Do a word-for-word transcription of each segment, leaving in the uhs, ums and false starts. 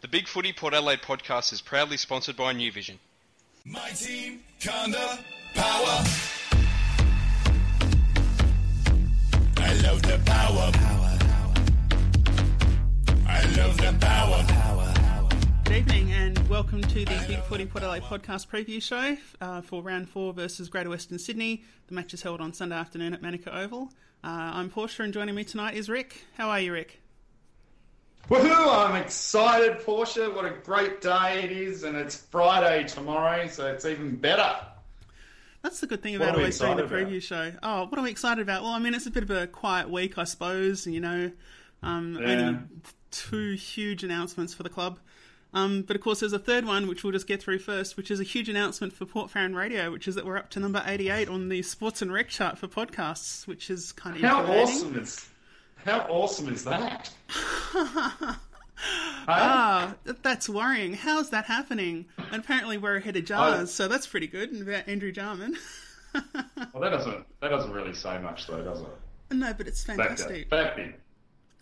The Big Footy Port Adelaide podcast is proudly sponsored by New Vision. My team, Kanda, power. I love the power. Power, power. I love the power. Power, power. Good evening and welcome to the I Big Footy Port Adelaide podcast preview show uh, for round four versus Greater Western Sydney. The match is held on Sunday afternoon at Manuka Oval. Uh, I'm Portia and joining me tonight is Rick. How are you, Rick? Woohoo! I'm excited, Portia. What a great day it is, and it's Friday tomorrow, so it's even better. That's the good thing about always doing the preview show. Oh, what are we excited about? Well, I mean, it's a bit of a quiet week, I suppose, you know. Um, yeah. Only two huge announcements for the club. Um, but, of course, there's a third one, which we'll just get through first, which is a huge announcement for Port Farron Radio, which is that we're up to number eighty-eight on the Sports and Rec chart for podcasts, which is kind of How awesome is How awesome is that? Ah, hey? oh, that's worrying. How's that happening? And apparently we're ahead of Jarrad, oh. so that's pretty good about Andrew Jarman. Well, that doesn't that doesn't really say much, though, does it? No, but it's fantastic. That, that,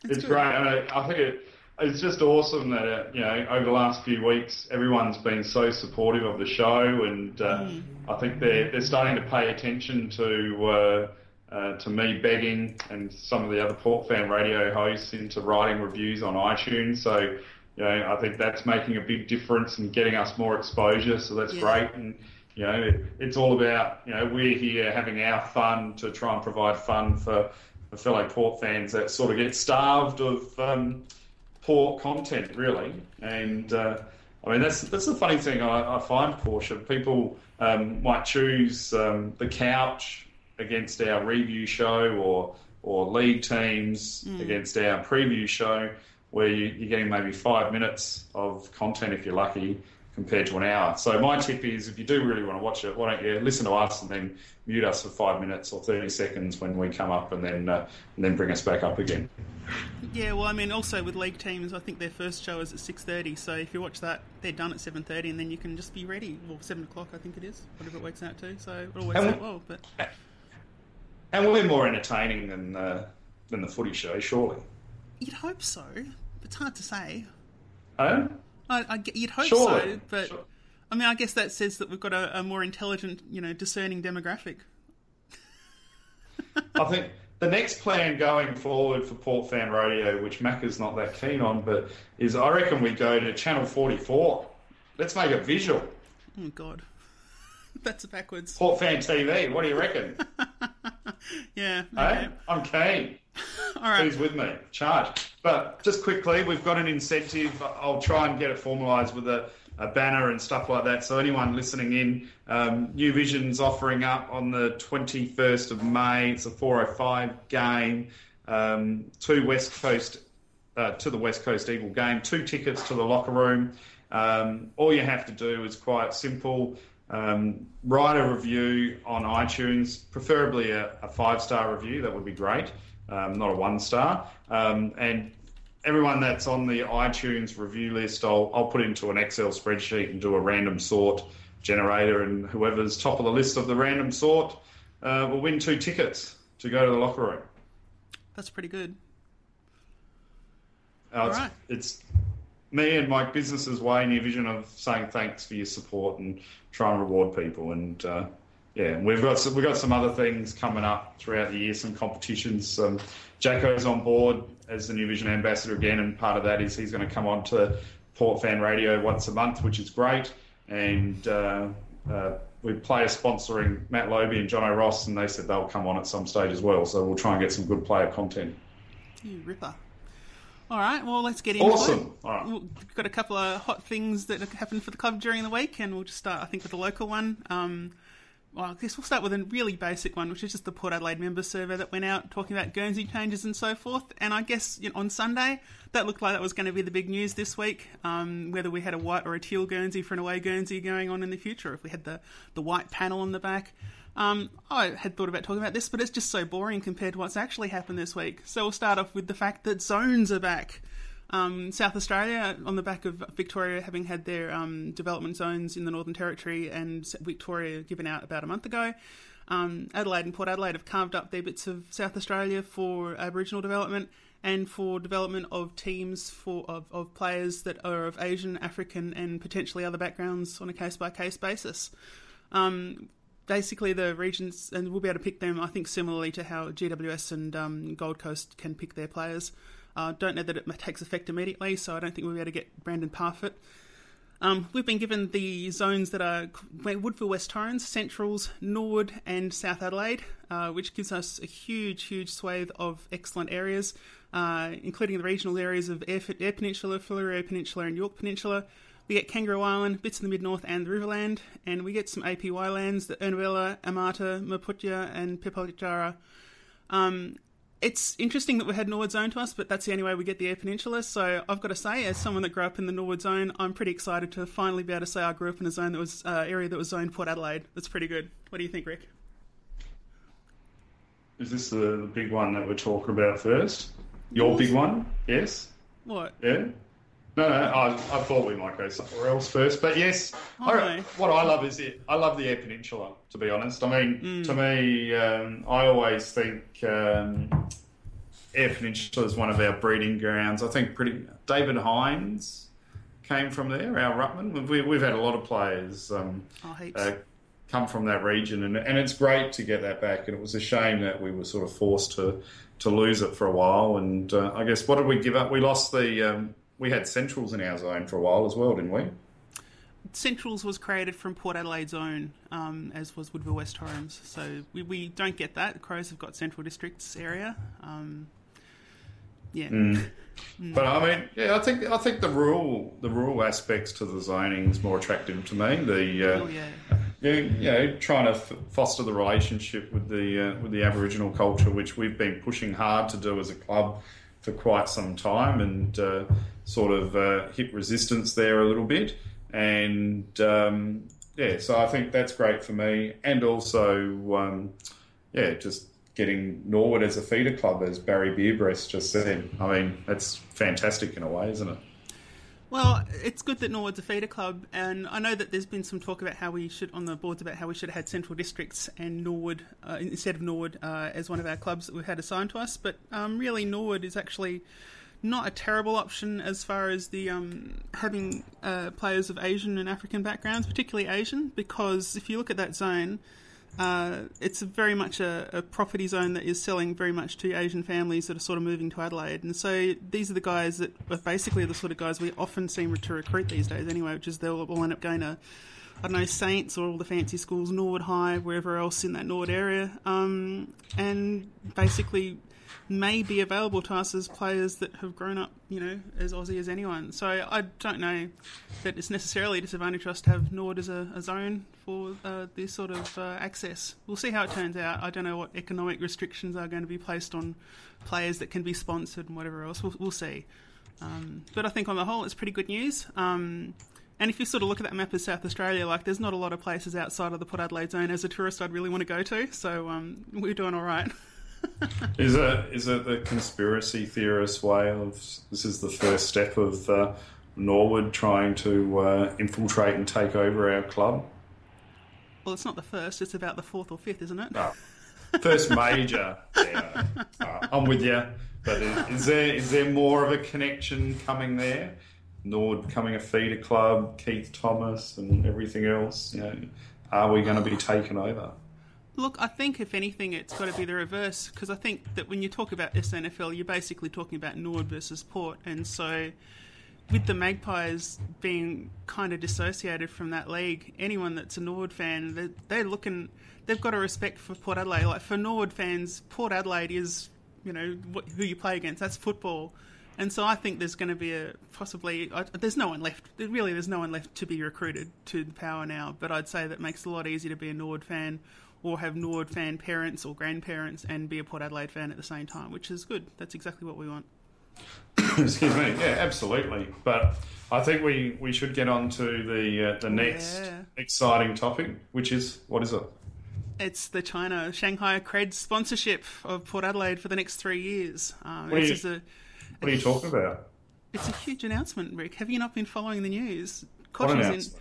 it's it's great. I, I think it, it's just awesome that uh, you know over the last few weeks everyone's been so supportive of the show, and uh, mm. I think they're they're starting to pay attention to. Uh, Uh, to me begging and some of the other Port Fan Radio hosts into writing reviews on iTunes. So, you know, I think that's making a big difference and getting us more exposure. So that's yeah. great. And, you know, it, it's all about, you know, we're here having our fun to try and provide fun for, for fellow Port fans that sort of get starved of um, Port content, really. And, uh, I mean, that's that's the funny thing I, I find, Portia. People um, might choose um, the couch against our review show or or league teams mm. against our preview show, where you, you're getting maybe five minutes of content if you're lucky compared to an hour. So my tip is, if you do really want to watch it, why don't you listen to us and then mute us for five minutes or thirty seconds when we come up, and then uh, and then bring us back up again. Yeah, well, I mean, also with league teams, I think their first show is at six thirty, so if you watch that, they're done at seven thirty, and then you can just be ready, or well, seven o'clock, I think it is, whatever it works out to. So it all works and out well, but... And we're more entertaining than the, than the footy show, surely. You'd hope so. It's hard to say. Oh? I, I, you'd hope surely. so, but... Sure. I mean, I guess that says that we've got a, a more intelligent, you know, discerning demographic. I think the next plan going forward for Port Fan Radio, which Macca's not that keen on, but is I reckon we go to Channel forty-four. Let's make it visual. Oh, God. That's backwards. Port Fan T V, what do you reckon? Yeah. Okay. Hey, I'm keen. All right. Who's with me? Charge. But just quickly, we've got an incentive. I'll try and get it formalised with a, a banner and stuff like that. So anyone listening in, um, New Vision's offering up on the twenty-first of May. It's a four oh five game, um, two West Coast uh, to the West Coast Eagle game, two tickets to the locker room. Um, all you have to do is quite simple. Um, write a review on iTunes, preferably a, a five-star review. That would be great, um, not a one-star. Um, and everyone that's on the iTunes review list, I'll, I'll put into an Excel spreadsheet and do a random sort generator, and whoever's top of the list of the random sort uh, will win two tickets to go to the locker room. That's pretty good. Uh, All it's, right. It's... me and my business's way, New Vision, of saying thanks for your support and try and reward people. And uh, yeah, we've got some, we've got some other things coming up throughout the year, some competitions. Um, Jacko's on board as the New Vision ambassador again, and part of that is he's going to come on to Port Fan Radio once a month, which is great. And uh, uh, we play a sponsoring Matt Lobey and John O'Ross, and they said they'll come on at some stage as well. So we'll try and get some good player content. You ripper. All right, well, let's get into awesome. it. Awesome. Right. We've got a couple of hot things that have happened for the club during the week, and we'll just start, I think, with the local one. Um, well, I guess we'll start with a really basic one, which is just the Port Adelaide member survey that went out talking about Guernsey changes and so forth. And I guess, you know, on Sunday, that looked like that was going to be the big news this week, um, whether we had a white or a teal Guernsey for an away Guernsey going on in the future, if we had the, the white panel on the back. Um, I had thought about talking about this, but it's just so boring compared to what's actually happened this week. So we'll start off with the fact that zones are back. Um, South Australia, on the back of Victoria having had their um, development zones in the Northern Territory and Victoria given out about a month ago, um, Adelaide and Port Adelaide have carved up their bits of South Australia for Aboriginal development, and for development of teams for of, of players that are of Asian, African and potentially other backgrounds on a case-by-case basis. Um, basically the regions, and we'll be able to pick them, I think, similarly to how G W S and um, Gold Coast can pick their players. I uh, don't know that it takes effect immediately, so I don't think we'll be able to get Brandon Parfitt. Um, we've been given the zones that are Woodville, West Torrens, Centrals, Norwood and South Adelaide, uh, which gives us a huge, huge swathe of excellent areas, uh, including the regional areas of Eyre, Eyre Peninsula, Fleurieu Peninsula and York Peninsula. We get Kangaroo Island, bits of the Mid-North and the Riverland, and we get some A P Y lands, the Ernovella, Amata, Maputya and Pipotjara. Um It's interesting that we had Norwood Zone to us, but that's the only way we get the Eyre Peninsula. So I've got to say, as someone that grew up in the Norwood Zone, I'm pretty excited to finally be able to say I grew up in a zone that was uh, area that was zoned Port Adelaide. That's pretty good. What do you think, Rick? Is this the big one that we're talking about first? Your big one? Yes. What? Yeah. No, no. I, I thought we might go somewhere else first, but yes. Oh, I, no. What I love is it. I love the Eyre Peninsula. To be honest, I mean, mm. to me, um, I always think um, Eyre Peninsula is one of our breeding grounds. I think pretty David Hines came from there. Our ruckman. We, we've had a lot of players um, oh, uh, come from that region, and and it's great to get that back. And it was a shame that we were sort of forced to to lose it for a while. And uh, I guess what did we give up? We lost the. Um, We had Centrals in our zone for a while as well, didn't we? Centrals was created from Port Adelaide's own, um, as was Woodville West Torrens. So we, we don't get that. The Crows have got Central District's area. Um, yeah. Mm. Mm. But I mean, yeah, I think I think the rural the rural aspects to the zoning is more attractive to me. The uh, oh, yeah. You, you know, trying to f- foster the relationship with the uh, with the Aboriginal culture, which we've been pushing hard to do as a club for quite some time, and uh, sort of uh, hit resistance there a little bit, and um, yeah, so I think that's great for me, and also um, yeah, just getting Norwood as a feeder club, as Barry Beerbreast just said. I mean, that's fantastic in a way, isn't it? Well, it's good that Norwood's a feeder club, and I know that there's been some talk about how we should, on the boards, about how we should have had Central Districts and Norwood, uh, instead of Norwood, uh, as one of our clubs that we've had assigned to us, but um, really Norwood is actually not a terrible option as far as the um, having uh, players of Asian and African backgrounds, particularly Asian, because if you look at that zone, uh, it's very much a, a property zone that is selling very much to Asian families that are sort of moving to Adelaide. And so these are the guys that are basically the sort of guys we often seem to recruit these days anyway, which is they'll all end up going to, I don't know, Saints or all the fancy schools, Norwood High, wherever else in that Norwood area, um, and basically may be available to us as players that have grown up, you know, as Aussie as anyone. So I don't know that it's necessarily a disadvantage for us to have Nord as a, a zone for uh, this sort of uh, access. We'll see how it turns out. I don't know what economic restrictions are going to be placed on players that can be sponsored and whatever else. We'll, we'll see. Um, but I think on the whole, it's pretty good news. Um, and if you sort of look at that map of South Australia, like, there's not a lot of places outside of the Port Adelaide zone as a tourist I'd really want to go to. So um, we're doing all right. Is it is it the conspiracy theorist way of this is the first step of uh, Norwood trying to uh, infiltrate and take over our club? Well, it's not the first; it's about the fourth or fifth, isn't it? No. First major. Yeah. uh, I'm with you, but is, is there is there more of a connection coming there? Norwood becoming a feeder club, Keith Thomas, and everything else. You know, are we going to be taken over? Look, I think, if anything, it's got to be the reverse, because I think that when you talk about S N F L, you're basically talking about Nord versus Port, and so with the Magpies being kind of dissociated from that league, anyone that's a Nord fan, they're, they're looking, they've got a respect for Port Adelaide. Like, for Nord fans, Port Adelaide is, you know, what, who you play against, that's football. And so I think there's going to be a possibly... I, there's no one left. Really, there's no one left to be recruited to the power now, but I'd say that makes it a lot easier to be a Nord fan or have Nord fan parents or grandparents and be a Port Adelaide fan at the same time, which is good. That's exactly what we want. Excuse me. Yeah, absolutely. But I think we, we should get on to the, uh, the next yeah. exciting topic, which is, what is it? It's the China Shanghai Cred sponsorship of Port Adelaide for the next three years. Um, what, are you, is a, what are you talking about? It's a huge announcement, Rick. Have you not been following the news? Caution's in...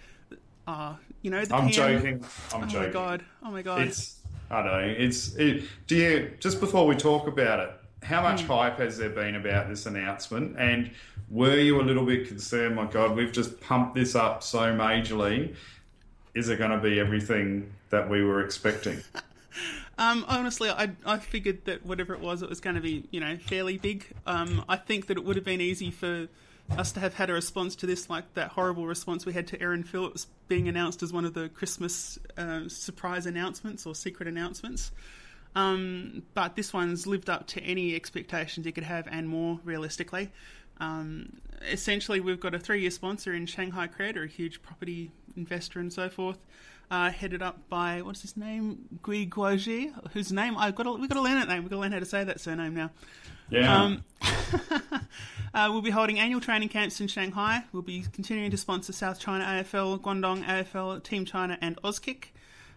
Oh, you know, the I'm P M. joking. I'm oh joking. Oh my god. Oh my god. It's, I don't know. It's, it, do you, just before we talk about it, how much mm. hype has there been about this announcement? And were you a little bit concerned, my God, we've just pumped this up so majorly. Is it going to be everything that we were expecting? Um, honestly, I I figured that whatever it was, it was going to be, you know, fairly big. Um, I think that it would have been easy for us to have had a response to this, like that horrible response we had to Erin Phillips being announced as one of the Christmas uh, surprise announcements or secret announcements. Um, but this one's lived up to any expectations you could have and more, realistically. Um, essentially, we've got a three-year sponsor in Shanghai Cred, a huge property investor and so forth. Uh, headed up by, what's his name? Guy Guoji, whose name, I've got to, we've got to learn that name. We've got to learn how to say that surname now. Yeah. Um, uh, we'll be holding annual training camps in Shanghai. We'll be continuing to sponsor South China A F L, Guangdong A F L, Team China and Auskick.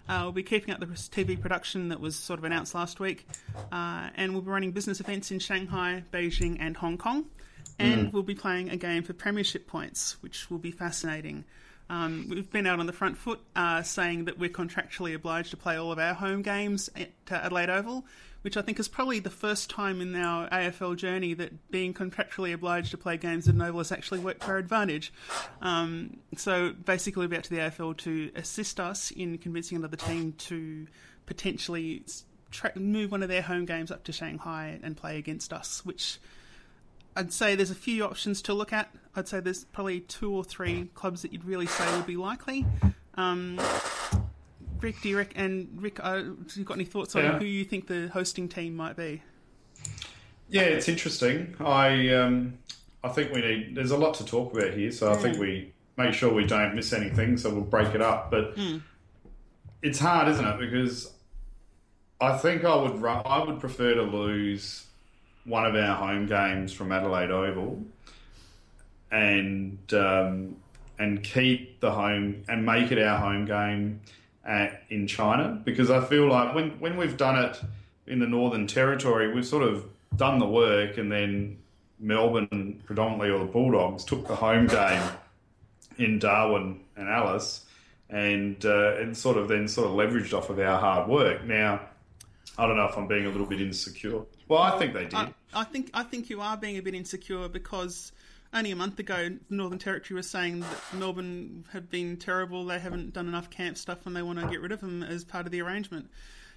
Uh, we'll be keeping up the T V production that was sort of announced last week. Uh, and we'll be running business events in Shanghai, Beijing and Hong Kong. And mm. we'll be playing a game for premiership points, which will be fascinating. Um, we've been out on the front foot uh, saying that we're contractually obliged to play all of our home games at Adelaide Oval, which I think is probably the first time in our A F L journey that being contractually obliged to play games at an oval has actually worked to our advantage. Um, so basically we're about to the A F L to assist us in convincing another team to potentially tra- move one of their home games up to Shanghai and play against us, which... I'd say there's a few options to look at. I'd say there's probably two or three clubs that you'd really say would be likely. Um, Rick, do you reckon, and Rick, uh, have you got any thoughts on yeah. who you think the hosting team might be? Yeah, it's interesting. I um, I think we need... There's a lot to talk about here, so yeah. I think we make sure we don't miss anything, so we'll break it up. But mm. it's hard, isn't it? Because I think I would I would prefer to lose... one of our home games from Adelaide Oval, and um, and keep the home and make it our home game at, in China, because I feel like when when we've done it in the Northern Territory, we've sort of done the work, and then Melbourne predominantly or the Bulldogs took the home game in Darwin and Alice, and uh, and sort of then sort of leveraged off of our hard work. Now, I don't know if I'm being a little bit insecure. Well, I think they did. I, I think I think you are being a bit insecure, because only a month ago, the Northern Territory was saying that Melbourne have been terrible, they haven't done enough camp stuff and they want to get rid of them as part of the arrangement,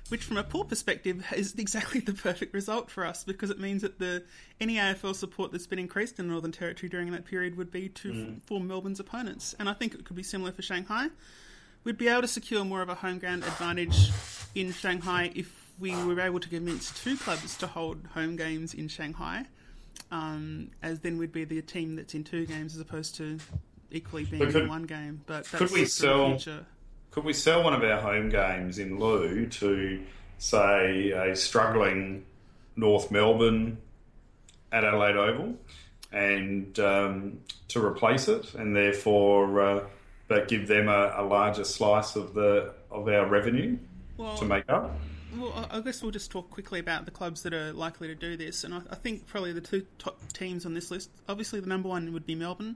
which from a Port perspective is exactly the perfect result for us, because it means that the any A F L support that's been increased in the Northern Territory during that period would be to mm. for Melbourne's opponents. And I think it could be similar for Shanghai. We'd be able to secure more of a home ground advantage in Shanghai if we were able to convince two clubs to hold home games in Shanghai, um, as then we'd be the team that's in two games as opposed to equally being could, in one game. But that's could we sell? Could we sell one of our home games in lieu to, say, a struggling North Melbourne at Adelaide Oval, and um, to replace it, and therefore uh, but give them a, a larger slice of the of our revenue well, to make up? Well, I guess we'll just talk quickly about the clubs that are likely to do this. And I, I think probably the two top teams on this list, obviously the number one would be Melbourne.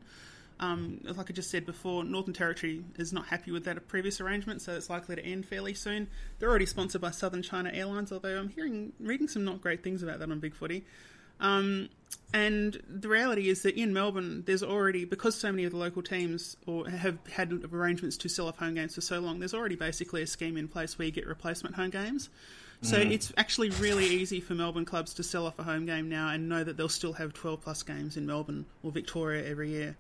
Um, like I just said before, Northern Territory is not happy with that previous arrangement, so it's likely to end fairly soon. They're already sponsored by Southern China Airlines, although I'm hearing, reading some not great things about that on Big Footy. Um, and the reality is that in Melbourne, there's already, because so many of the local teams or have had arrangements to sell off home games for so long, there's already basically a scheme in place where you get replacement home games. So mm. it's actually really easy for Melbourne clubs to sell off a home game now and know that they'll still have twelve plus games in Melbourne or Victoria every year.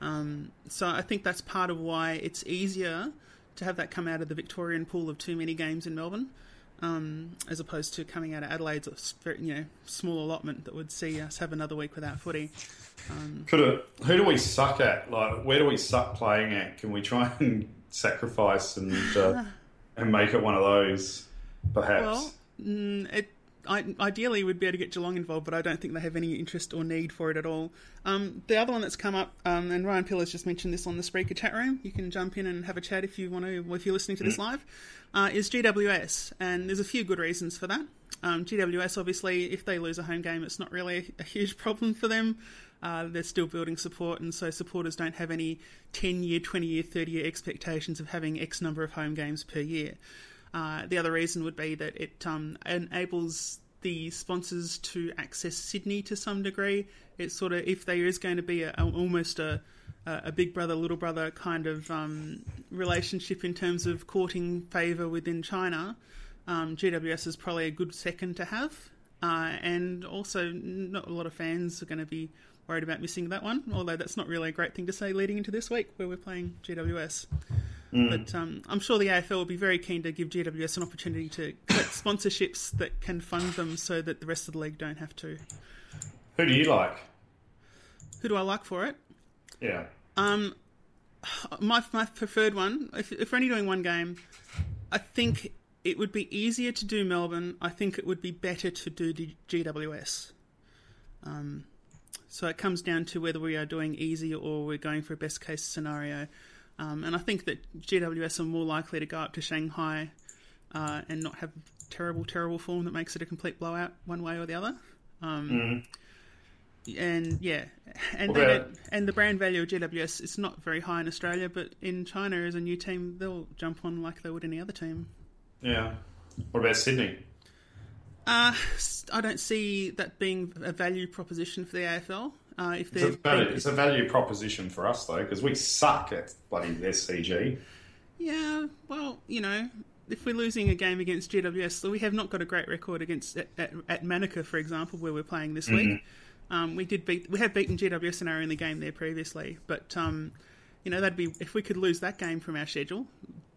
Um, so I think that's part of why it's easier to have that come out of the Victorian pool of too many games in Melbourne. Um, as opposed to coming out of Adelaide's, you know, small allotment that would see us have another week without footy. Um, Could it, who do we suck at? Like, where do we suck playing at? Can we try and sacrifice and uh, and make it one of those, perhaps? Well, it, I, ideally we'd be able to get Geelong involved, but I don't think they have any interest or need for it at all. Um, the other one that's come up, um, and Ryan Pillar's just mentioned this on the Spreaker chat room. You can jump in and have a chat if you want to, if you're listening to this mm. live. Uh, is G W S, and there's a few good reasons for that. Um, G W S, obviously, if they lose a home game, it's not really a, a huge problem for them. Uh, they're still building support, and so supporters don't have any ten-year, twenty-year, thirty-year expectations of having X number of home games per year. Uh, the other reason would be that it um, enables the sponsors to access Sydney to some degree. It's sort of, if there is going to be a, almost a a big brother, little brother kind of um, relationship in terms of courting favour within China, um, G W S is probably a good second to have. Uh, and also, not a lot of fans are going to be worried about missing that one, although that's not really a great thing to say leading into this week where we're playing G W S. Mm. But um, I'm sure the A F L will be very keen to give G W S an opportunity to collect sponsorships that can fund them so that the rest of the league don't have to. Who do you like? Who do I like for it? Yeah. Um, my my preferred one, if, if we're only doing one game, I think it would be easier to do Melbourne. I think it would be better to do the G W S. Um, so it comes down to whether we are doing easy or we're going for a best case scenario. Um, and I think that G W S are more likely to go up to Shanghai uh, and not have terrible, terrible form that makes it a complete blowout one way or the other. Um mm. And yeah, and well, then it, and the brand value of G W S is not very high in Australia, but in China as a new team, they'll jump on like they would any other team. Yeah. What about Sydney? Uh, I don't see that being a value proposition for the A F L. Uh, if it's, a value, it's a value proposition for us though, because we suck at bloody S C G. Yeah, well, you know, if we're losing a game against G W S, we have not got a great record against at, at, at Manuka, for example, where we're playing this mm-hmm. week. Um, we did beat. We have beaten G W S in our only game there previously, but um, you know that'd be if we could lose that game from our schedule,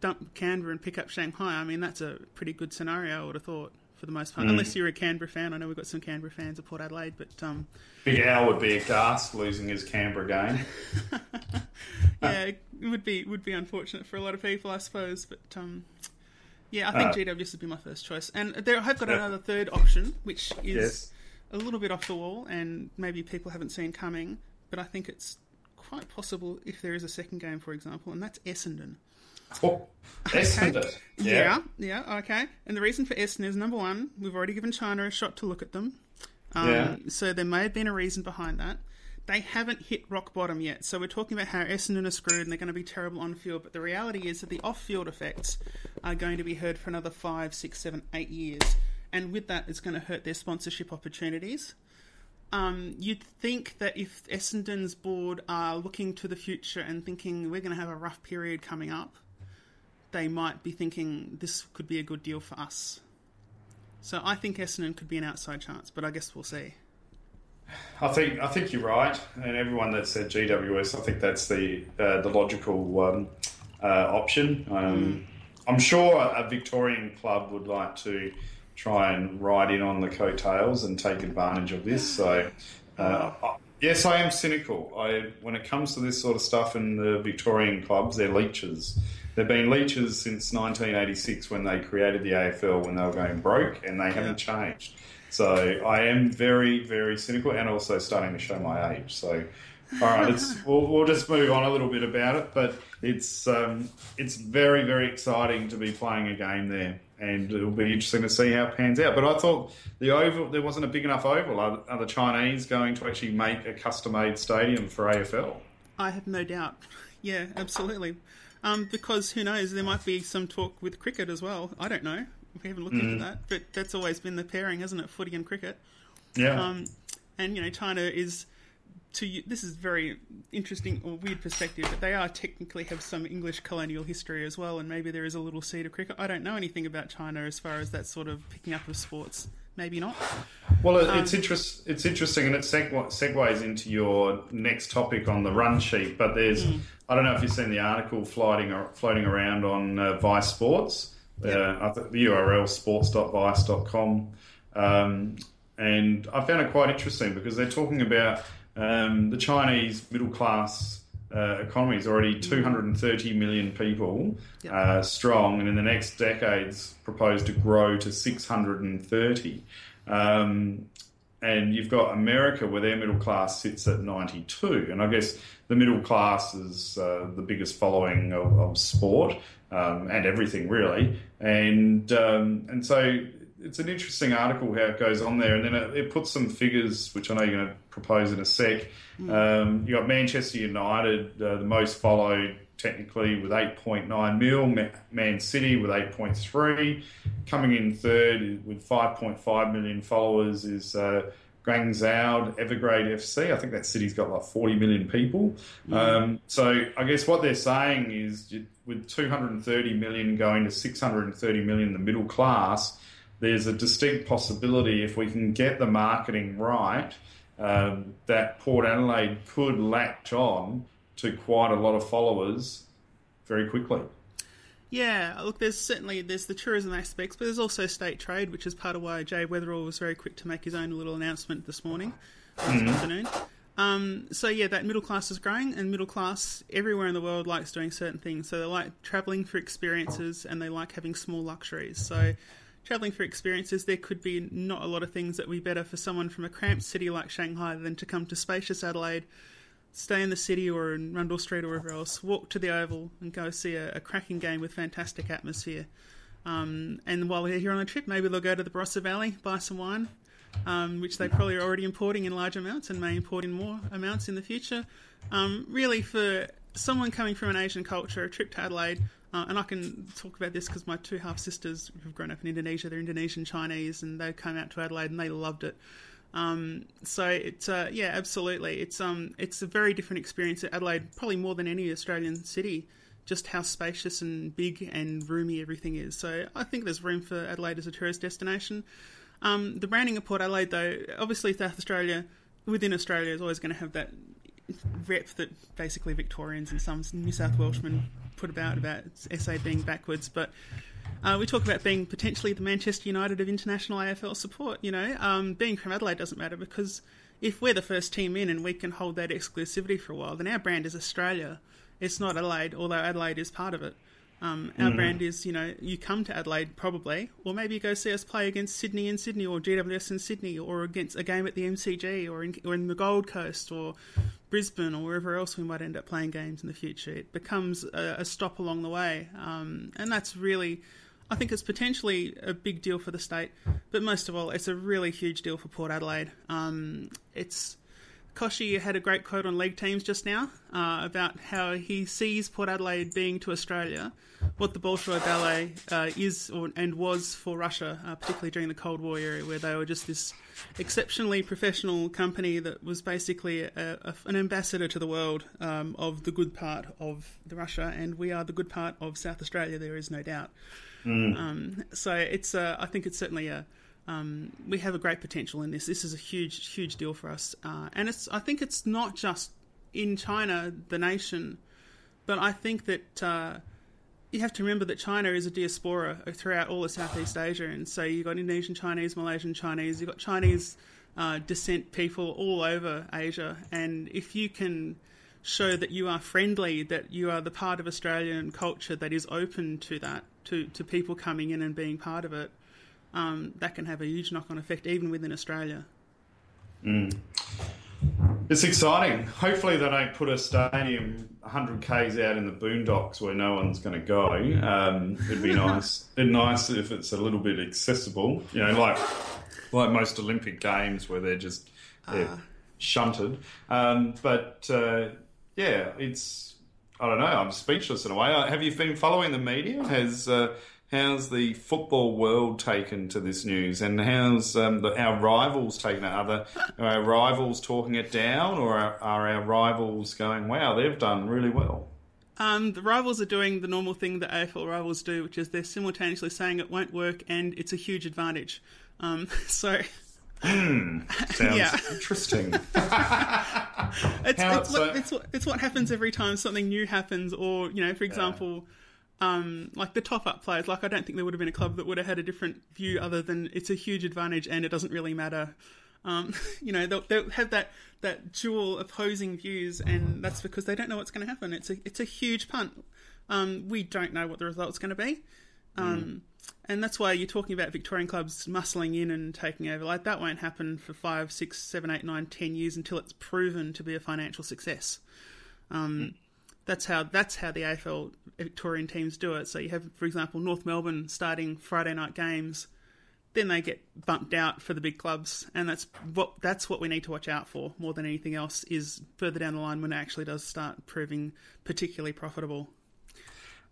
dump Canberra and pick up Shanghai. I mean that's a pretty good scenario, I would have thought for the most part. Mm. Unless you're a Canberra fan, I know we've got some Canberra fans at Port Adelaide, but um, Big Al would be aghast losing his Canberra game. yeah, it would be would be unfortunate for a lot of people, I suppose, but. Um, Yeah, I think uh, G W S would be my first choice. And there, I've got another third option, which is yes. a little bit off the wall and maybe people haven't seen coming, but I think it's quite possible if there is a second game, for example, and that's Essendon. Oh, Essendon. Okay. Yeah. yeah, yeah, okay. And the reason for Essendon is, number one, we've already given China a shot to look at them. Um, yeah. So there may have been a reason behind that. They haven't hit rock bottom yet. So we're talking about how Essendon are screwed and they're going to be terrible on field. But the reality is that the off-field effects are going to be heard for another five, six, seven, eight years. And with that, it's going to hurt their sponsorship opportunities. Um, you'd think that if Essendon's board are looking to the future and thinking we're going to have a rough period coming up, they might be thinking this could be a good deal for us. So I think Essendon could be an outside chance, but I guess we'll see. I think I think you're right, and everyone that said G W S, I think that's the uh, the logical um, uh, option. Um, mm. I'm sure a Victorian club would like to try and ride in on the coattails and take advantage of this. So, uh, I, yes, I am cynical. I when it comes to this sort of stuff in the Victorian clubs, they're leeches. They've been leeches since nineteen eighty-six when they created the A F L when they were going broke, and they haven't changed. So I am very, very cynical and also starting to show my age. So, all right, it's, we'll, we'll just move on a little bit about it. But it's um, it's very, very exciting to be playing a game there. And it'll be interesting to see how it pans out. But I thought the oval there wasn't a big enough oval. Are, are the Chinese going to actually make a custom-made stadium for A F L? I have no doubt. Yeah, absolutely. Um, because who knows, there might be some talk with cricket as well. I don't know. We haven't looked mm. into that, but that's always been the pairing, hasn't it? Footy and cricket. Yeah. Um, and, you know, China is, to this is very interesting or weird perspective, but they are technically have some English colonial history as well, and maybe there is a little seed of cricket. I don't know anything about China as far as that sort of picking up of sports. Maybe not. Well, it's, um, interest, it's interesting, and it seg- segues into your next topic on the run sheet, but there's, mm. I don't know if you've seen the article floating, floating around on uh, Vice Sports. Yep. Uh, the U R L sports dot vice dot com um, and I found it quite interesting because they're talking about um, the Chinese middle class uh, economy is already two hundred thirty million people yep. uh, strong, and in the next decades proposed to grow to six hundred thirty um, and you've got America where their middle class sits at ninety-two, and I guess the middle class is uh, the biggest following of, of sport. Um, and everything really, and um, and so it's an interesting article how it goes on there, and then it, it puts some figures, which I know you're going to propose in a sec. Mm. Um, you got Manchester United, uh, the most followed technically, with eight point nine mil, Man City with eight point three. Coming in third with five point five million followers is uh, Guangzhou Evergrade F C. I think that city's got like forty million people. Mm. Um, so I guess what they're saying is, with two hundred thirty million going to six hundred thirty million, the middle class, there's a distinct possibility, if we can get the marketing right, um, that Port Adelaide could latch on to quite a lot of followers very quickly. Yeah, look, there's certainly there's the tourism aspects, but there's also state trade, which is part of why Jay Weatherill was very quick to make his own little announcement this morning, mm-hmm. this afternoon. Um, so, yeah, that middle class is growing, and middle class everywhere in the world likes doing certain things. So they like travelling for experiences, and they like having small luxuries. So travelling for experiences, there could be not a lot of things that would be better for someone from a cramped city like Shanghai than to come to spacious Adelaide, stay in the city or in Rundle Street or wherever else, walk to the Oval and go see a, a cracking game with fantastic atmosphere. Um, and while they're here on a trip, maybe they'll go to the Barossa Valley, buy some wine, um, which they probably are already importing in large amounts and may import in more amounts in the future. Um, really, for someone coming from an Asian culture, a trip to Adelaide, Uh, and I can talk about this because my two half-sisters have grown up in Indonesia. They're Indonesian Chinese, and they came out to Adelaide and they loved it. Um, so, it's uh, yeah, absolutely. It's um, it's a very different experience at Adelaide, probably more than any Australian city, just how spacious and big and roomy everything is. So I think there's room for Adelaide as a tourist destination. Um, the branding of Port Adelaide, though, obviously South Australia, within Australia, is always going to have that rep that basically Victorians and some New South Welshmen put about, about S A being backwards, but uh, we talk about being potentially the Manchester United of international A F L support, you know. Um, being from Adelaide doesn't matter, because if we're the first team in and we can hold that exclusivity for a while, then our brand is Australia. It's not Adelaide, although Adelaide is part of it. Um, our mm-hmm. brand is, you know, you come to Adelaide probably, or maybe you go see us play against Sydney in Sydney, or G W S in Sydney, or against a game at the M C G, or in, or in the Gold Coast, or Brisbane, or wherever else we might end up playing games in the future. It becomes a, a stop along the way. Um, and that's really, I think it's potentially a big deal for the state, but most of all, it's a really huge deal for Port Adelaide. Um, it's... Koshy had a great quote on League Teams just now uh, about how he sees Port Adelaide being to Australia what the Bolshoi Ballet uh, is or, and was for Russia, uh, particularly during the Cold War era, where they were just this exceptionally professional company that was basically a, a, an ambassador to the world um, of the good part of the Russia, and we are the good part of South Australia, there is no doubt. Mm. Um, so it's, uh, I think it's certainly a... Um, we have a great potential in this. This is a huge, huge deal for us. Uh, and it's. I think it's not just in China, the nation, but I think that uh, you have to remember that China is a diaspora throughout all of Southeast Asia. And so you've got Indonesian Chinese, Malaysian Chinese, you've got Chinese uh, descent people all over Asia. And if you can show that you are friendly, that you are the part of Australian culture that is open to that, to, to people coming in and being part of it, Um, that can have a huge knock-on effect even within Australia. Mm. It's exciting. Hopefully they don't put a stadium one hundred kays out in the boondocks where no one's going to go. Um, it'd be nice. It'd be nice if it's a little bit accessible, you know, like like most Olympic Games where they're just they're uh. shunted. Um, but, uh, yeah, it's... I don't know. I'm speechless in a way. Have you been following the media? Has... Uh, How's the football world taken to this news, and how's um, the, our rivals taken it? Are, the, are our rivals talking it down, or are, are our rivals going, wow, they've done really well? Um, the rivals are doing the normal thing that A F L rivals do, which is they're simultaneously saying it won't work and it's a huge advantage. Um, so... Hmm. Sounds yeah. interesting. it's, it's, so... what, it's, what, it's what happens every time something new happens, or, you know, for example... Yeah. Um, like the top-up players, like I don't think there would have been a club that would have had a different view other than it's a huge advantage and it doesn't really matter. Um, you know, they'll, they'll have that, that dual opposing views, and that's because they don't know what's going to happen. It's a it's a huge punt. Um, we don't know what the result's going to be. Um, mm. And that's why you're talking about Victorian clubs muscling in and taking over. Like that won't happen for five, six, seven, eight, nine, ten years until it's proven to be a financial success. Um mm. That's how that's how the A F L Victorian teams do it. So you have, for example, North Melbourne starting Friday night games then they get bumped out for the big clubs, and that's what that's what we need to watch out for more than anything else, is further down the line when it actually does start proving particularly profitable.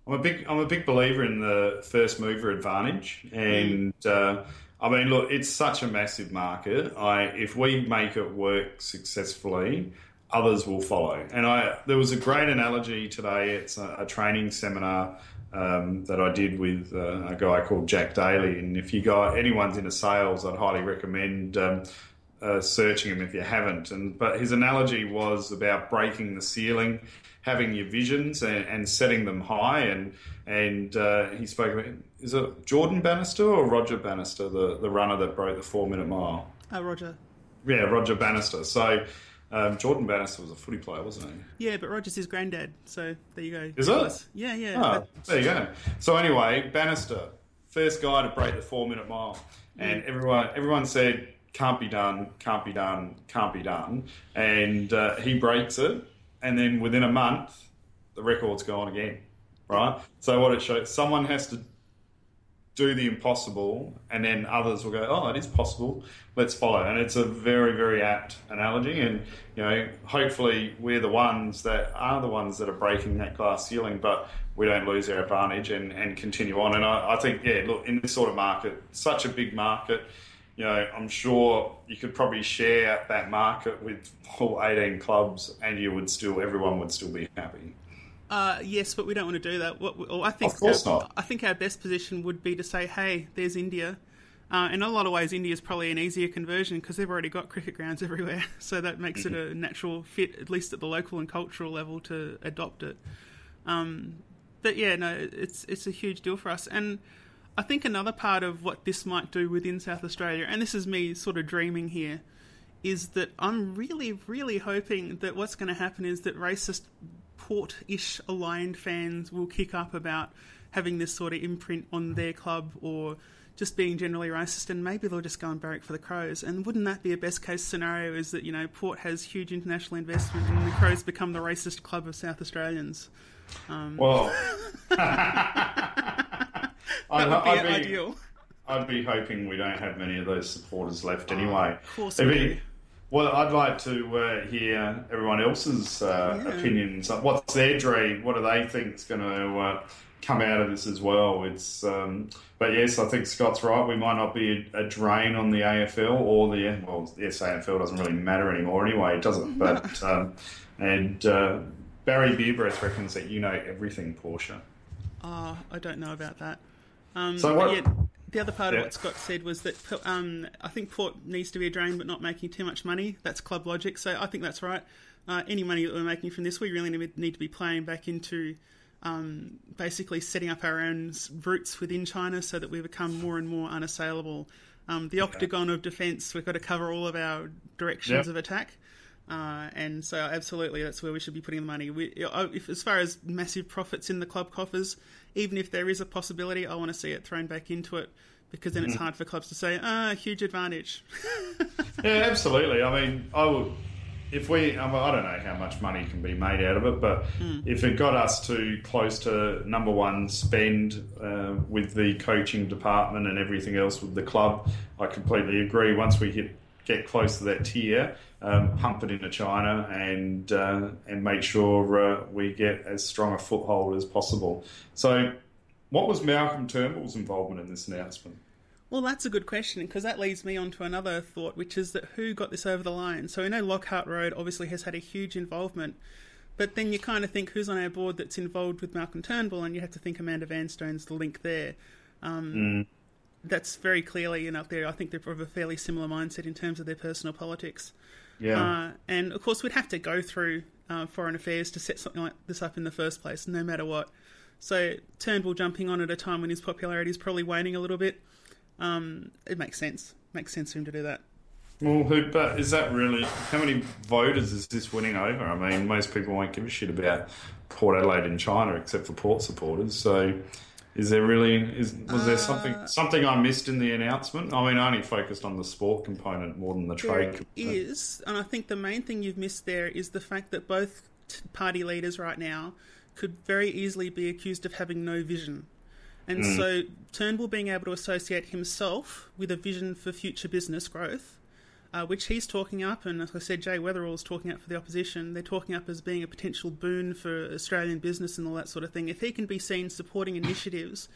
I'm a big I'm a big believer in the first mover advantage, and uh, I mean, look, it's such a massive market. I if we make it work successfully, others will follow. And I there was a great analogy today. It's a, a training seminar um, that I did with uh, a guy called Jack Daly. And if you got anyone's into sales, I'd highly recommend um, uh, searching him if you haven't. And but his analogy was about breaking the ceiling, having your visions and, and setting them high. And and uh, he spoke about, is it Jordan Bannister or Roger Bannister, the, the runner that broke the four-minute mile? Uh, Roger. Yeah, Roger Bannister. So um, Jordan Bannister was a footy player, wasn't he? Yeah, but Roger's his granddad. So there you go. Is it? Yeah, yeah. Oh, but... there you go. So anyway, Bannister, first guy to break the four-minute mile. And yeah. everyone everyone said, can't be done, can't be done, can't be done. And uh, he breaks it. And then within a month, the record's gone again, right? So what it shows, someone has to do the impossible, and then others will go, oh, it is possible, let's follow. And it's a very, very apt analogy. And, you know, hopefully we're the ones that are the ones that are breaking that glass ceiling, but we don't lose our advantage and, and continue on. And I, I think, yeah, look, in this sort of market, such a big market, you know, I'm sure you could probably share that market with all eighteen clubs, and you would still, everyone would still be happy. Uh, yes, but we don't want to do that. What we, or I think, of course our, not. I think our best position would be to say, "Hey, there's India." Uh, in a lot of ways, India is probably an easier conversion because they've already got cricket grounds everywhere, so that makes mm-hmm. it a natural fit, at least at the local and cultural level, to adopt it. Um, but yeah, no, it's it's a huge deal for us. And I think another part of what this might do within South Australia, and this is me sort of dreaming here, is that I'm really, really hoping that what's going to happen is that racist port-ish aligned fans will kick up about having this sort of imprint on their club or just being generally racist, and maybe they'll just go and barrack for the Crows. And wouldn't that be a best-case scenario, is that, you know, Port has huge international investment and the Crows become the racist club of South Australians? Um, Whoa. That I'd, would be I'd ideal. Be, I'd be hoping we don't have many of those supporters left anyway. Of course we do. Well, I'd like to uh, hear everyone else's uh, yeah. opinions. What's their dream? What do they think is going to uh, come out of this as well? It's, um, but yes, I think Scott's right. We might not be a drain on the A F L or the... Well, yes, A F L doesn't really matter anymore anyway, does it? But, um, and uh, Barry Beerbreath reckons that you know everything, Portia. Oh, I don't know about that. Um, so what, yeah, the other part yeah. of what Scott said was that um, I think Port needs to be a drain but not making too much money. That's club logic, so I think that's right. Uh, any money that we're making from this, we really need to be playing back into um, basically setting up our own roots within China so that we become more and more unassailable. Um, the okay. octagon of defence, we've got to cover all of our directions yep. of attack. Uh, and so absolutely, that's where we should be putting the money. We, if, as far as massive profits in the club coffers, even if there is a possibility, I want to see it thrown back into it, because then mm. it's hard for clubs to say, ah, oh, huge advantage. Yeah, absolutely. I mean, I would, if we, I don't know how much money can be made out of it, but mm. if it got us to close to number one spend uh, with the coaching department and everything else with the club, I completely agree. Once we hit get close to that tier, um, pump it into China and uh, and make sure uh, we get as strong a foothold as possible. So what was Malcolm Turnbull's involvement in this announcement? Well, that's a good question, because that leads me on to another thought, which is that who got this over the line? So we know Lockhart Road obviously has had a huge involvement, but then you kind of think who's on our board that's involved with Malcolm Turnbull, and you have to think Amanda Vanstone's the link there. Um mm. That's very clearly, you know, up there. I think they're of a fairly similar mindset in terms of their personal politics. Yeah. Uh, and, of course, we'd have to go through uh, foreign affairs to set something like this up in the first place, no matter what. So Turnbull jumping on at a time when his popularity is probably waning a little bit, um, it makes sense. Makes sense for him to do that. Well, who, but is that really... How many voters is this winning over? I mean, most people won't give a shit about Port Adelaide and China except for Port supporters, so... Is there really? Is, was uh, there something something I missed in the announcement? I mean, I only focused on the sport component more than the trade component. There is, and I think the main thing you've missed there is the fact that both party leaders right now could very easily be accused of having no vision. And mm. so Turnbull being able to associate himself with a vision for future business growth, uh, which he's talking up, and as I said, Jay Weatherall's talking up for the opposition. They're talking up as being a potential boon for Australian business and all that sort of thing. If he can be seen supporting initiatives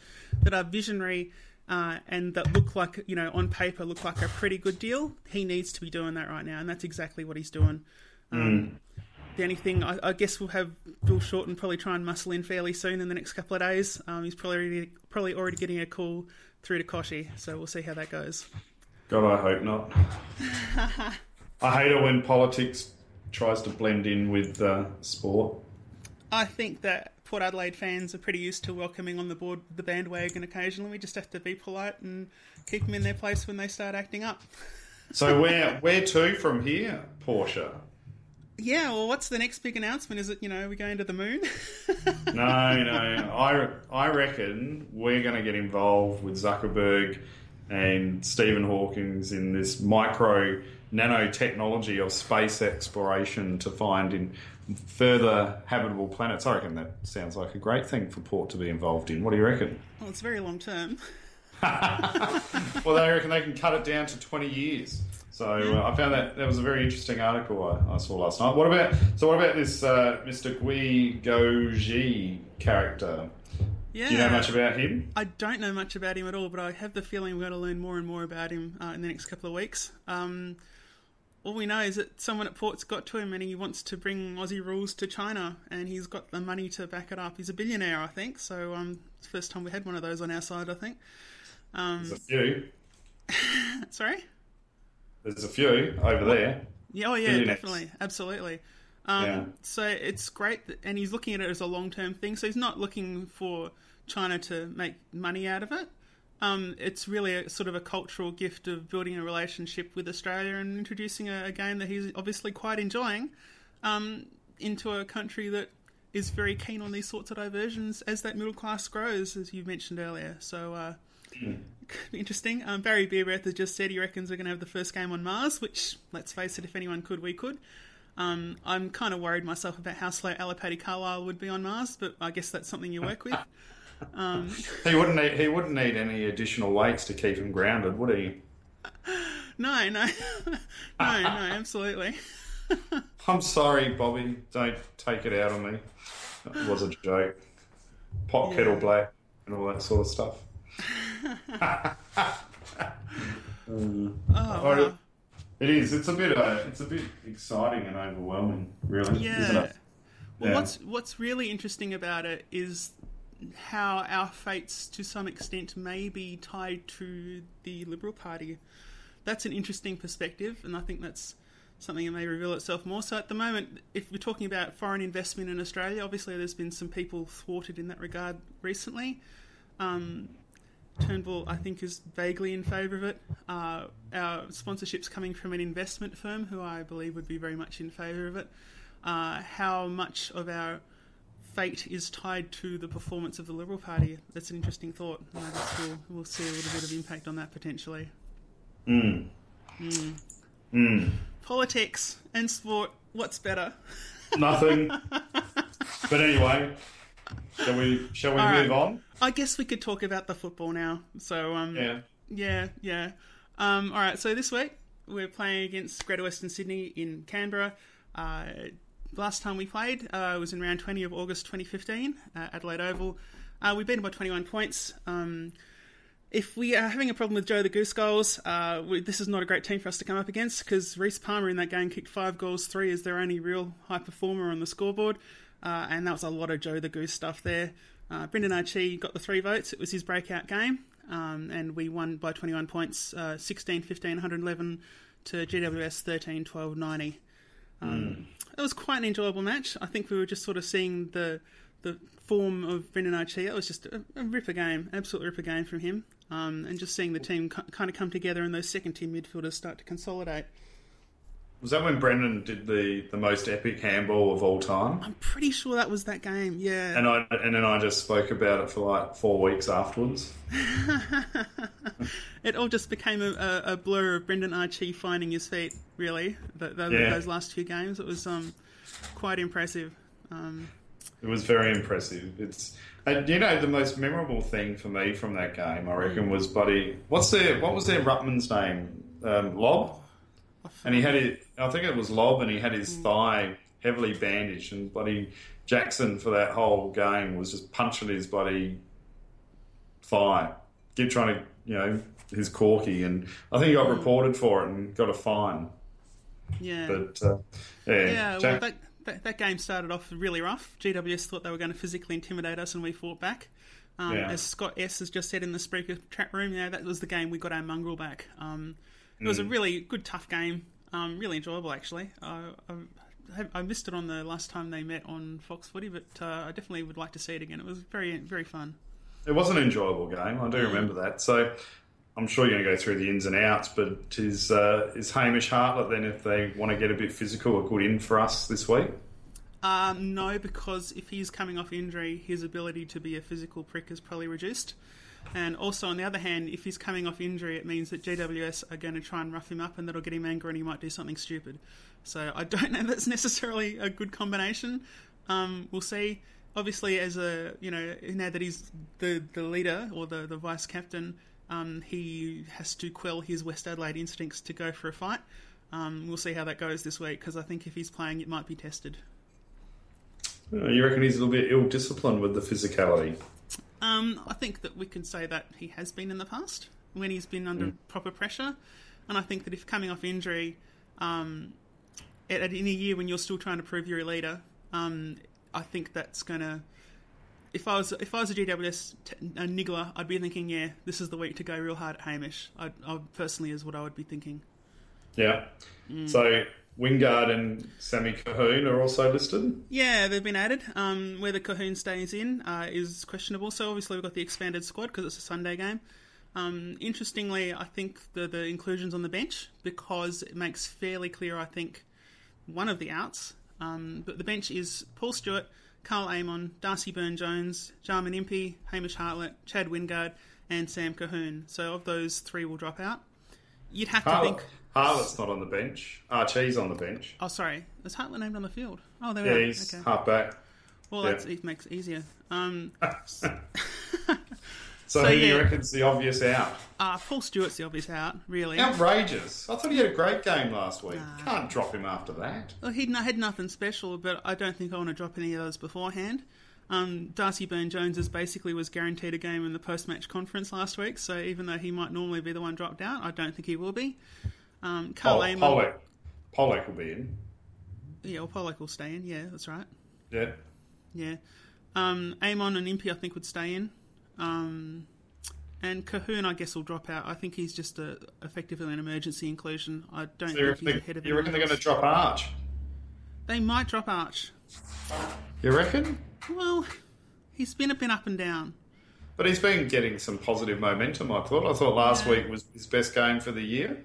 that are visionary uh, and that look like, you know, on paper look like a pretty good deal, he needs to be doing that right now, and that's exactly what he's doing. Um, mm. The only thing, I, I guess we'll have Bill Shorten probably try and muscle in fairly soon in the next couple of days. Um, he's probably already, probably already getting a call through to Koshy, so we'll see how that goes. God, I hope not. I hate it when politics tries to blend in with uh, sport. I think that Port Adelaide fans are pretty used to welcoming on the board the bandwagon occasionally. We just have to be polite and keep them in their place when they start acting up. So where, where to from here, Portia? Yeah, well, what's the next big announcement? Is it, you know, are we going to the moon? no, no. I, I reckon we're going to get involved with Zuckerberg and Stephen Hawking in this micro nanotechnology of space exploration to find in further habitable planets. I reckon that sounds like a great thing for Port to be involved in. What do you reckon? Well, it's very long term. Well, they reckon they can cut it down to twenty years. So uh, I found that that was a very interesting article I, I saw last night. What about so? What about this uh, Mister Gui Goji character? Yeah, do you know much about him? I don't know much about him at all, but I have the feeling we're going to learn more and more about him uh, in the next couple of weeks. Um, all we know is that someone at Port's got to him, and he wants to bring Aussie rules to China, and he's got the money to back it up. He's a billionaire, I think. So um, it's the first time we had one of those on our side, I think. Um, There's a few. Sorry. There's a few over there. Yeah, oh yeah, definitely, absolutely. Um, yeah. So it's great, that, and he's looking at it as a long-term thing. So he's not looking for China to make money out of it. Um, it's really a, sort of a cultural gift of building a relationship with Australia and introducing a, a game that he's obviously quite enjoying um, into a country that is very keen on these sorts of diversions as that middle class grows, as you mentioned earlier. So. Uh, Interesting. Um, Barry Beerbreth has just said he reckons we're going to have the first game on Mars, which, let's face it, if anyone could, we could. Um, I'm kind of worried myself about how slow Alipati Carlisle would be on Mars, but I guess that's something you work with. Um, he wouldn't need, he wouldn't need any additional weights to keep him grounded, would he? No, no. no, no, absolutely. I'm sorry, Bobby. Don't take it out on me. It was a joke. Pot, yeah. Kettle black and all that sort of stuff. um, oh, wow. It is. It's a bit. Uh, it's a bit exciting and overwhelming, really. Yeah. Isn't it? Well, yeah. what's what's really interesting about it is how our fates, to some extent, may be tied to the Liberal Party. That's an interesting perspective, and I think that's something that may reveal itself more. So, at the moment, if we're talking about foreign investment in Australia, obviously there's been some people thwarted in that regard recently. Um, Turnbull, I think, is vaguely in favour of it. Uh, our sponsorship's coming from an investment firm who I believe would be very much in favour of it. Uh, how much of our fate is tied to the performance of the Liberal Party? That's an interesting thought. I guess we'll, we'll see a little bit of impact on that potentially. Mm. Mm. Mm. Politics and sport, what's better? Nothing. But anyway, shall we, shall we All move right. on? I guess we could talk about the football now. So, um, yeah. Yeah, yeah. Um, all right, so this week we're playing against Greater Western Sydney in Canberra. Uh, last time we played uh, was in round twenty of August twenty fifteen at Adelaide Oval. Uh, we beat them by twenty-one points. Um, if we are having a problem with Joe the Goose goals, uh, we, this is not a great team for us to come up against because Reece Palmer in that game kicked five goals, three is their only real high performer on the scoreboard. Uh, and that was a lot of Joe the Goose stuff there. Uh, Brendon Ah Chee got the three votes. It was his breakout game, um, and we won by twenty-one points, uh, sixteen fifteen one eleven to G W S thirteen twelve ninety. Um, mm. It was quite an enjoyable match. I think we were just sort of seeing the the form of Brendon Ah Chee. It was just a, a ripper game, absolute ripper game from him, um, and just seeing the team co- kind of come together and those second-tier midfielders start to consolidate. Was that when Brendon did the, the most epic handball of all time? I'm pretty sure that was that game, yeah. And I and then I just spoke about it for like four weeks afterwards. It all just became a, a blur of Brendon Ah Chee finding his feet, really, the, the, yeah. those last few games. It was um quite impressive. Um, It was very impressive. It's and you know the most memorable thing for me from that game, I reckon, was buddy. What's their what was their ruckman's name? Um, Lob, and he had his, I think it was Lob, and he had his thigh heavily bandaged, and buddy Jackson for that whole game was just punching his bloody thigh, keep trying to you know his corky, and I think he got reported for it and got a fine. Yeah, but uh, yeah, yeah Jack- well, that, that that game started off really rough. G W S thought they were going to physically intimidate us, and we fought back. Um, yeah. As Scott S has just said in the Spreaker chat room, you know, that was the game we got our mongrel back. Um, it was mm. a really good, tough game. Um, really enjoyable, actually. Uh, I, I missed it on the last time they met on Fox Footy, but uh, I definitely would like to see it again. It was very, very fun. It was an enjoyable game. I do yeah. remember that. So I'm sure you're going to go through the ins and outs, but is uh, is Hamish Hartlett then, if they want to get a bit physical, a good in for us this week? Um, no, because if he's coming off injury, his ability to be a physical prick is probably reduced. And also, on the other hand, if he's coming off injury, it means that G W S are going to try and rough him up, and that'll get him angry and he might do something stupid. So I don't know that's necessarily a good combination. Um, we'll see. Obviously, as a you know, now that he's the, the leader or the, the vice captain, um, he has to quell his West Adelaide instincts to go for a fight. Um, we'll see how that goes this week, because I think if he's playing, it might be tested. You reckon he's a little bit ill-disciplined with the physicality? Um, I think that we can say that he has been in the past when he's been under mm. proper pressure. And I think that if coming off injury, um, at, at, in a year when you're still trying to prove you're a leader, um, I think that's going to... If I was if I was a G W S t- a niggler, I'd be thinking, yeah, this is the week to go real hard at Hamish. I, I personally is what I would be thinking. Yeah. Mm. So... Wingard and Sammy Cahoon are also listed. Yeah, they've been added. Um, whether Cahoon stays in uh, is questionable. So obviously we've got the expanded squad because it's a Sunday game. Um, interestingly, I think the, the inclusion's on the bench because it makes fairly clear, I think, one of the outs. Um, but the bench is Paul Stewart, Carl Amon, Darcy Byrne-Jones, Jarman Impey, Hamish Hartlett, Chad Wingard and Sam Cahoon. So of those, three will drop out. You'd have to Hartlett. think... Hartlett's not on the bench. Ah, Chee's on the bench. Oh, sorry. Is Hartlett named on the field? Oh, there we yeah, are. Yeah, he's okay. Halfback. Well, yeah. That it makes it easier. Um, so, so, who yeah. do you reckon's the obvious out? Uh, Paul Stewart's the obvious out, really. Outrageous. I thought he had a great game last week. Nah. Can't drop him after that. Well, he'd had nothing special, but I don't think I want to drop any of those beforehand. Um, Darcy Byrne-Jones is basically was guaranteed a game in the post-match conference last week, so even though he might normally be the one dropped out, I don't think he will be. Um, Carl Pol- Amon. Pollock. Pollock will be in. Yeah, well, Pollock will stay in. Yeah, that's right. Yeah. Yeah. Um, Amon and Impey, I think, would stay in. Um, and Cahoon, I guess, will drop out. I think he's just a, effectively an emergency inclusion. I don't so think he's they, ahead of You reckon they're going to drop Arch? They might drop Arch. You reckon? Well, he's been a bit up and down. But he's been getting some positive momentum, I thought. I thought last yeah. week was his best game for the year.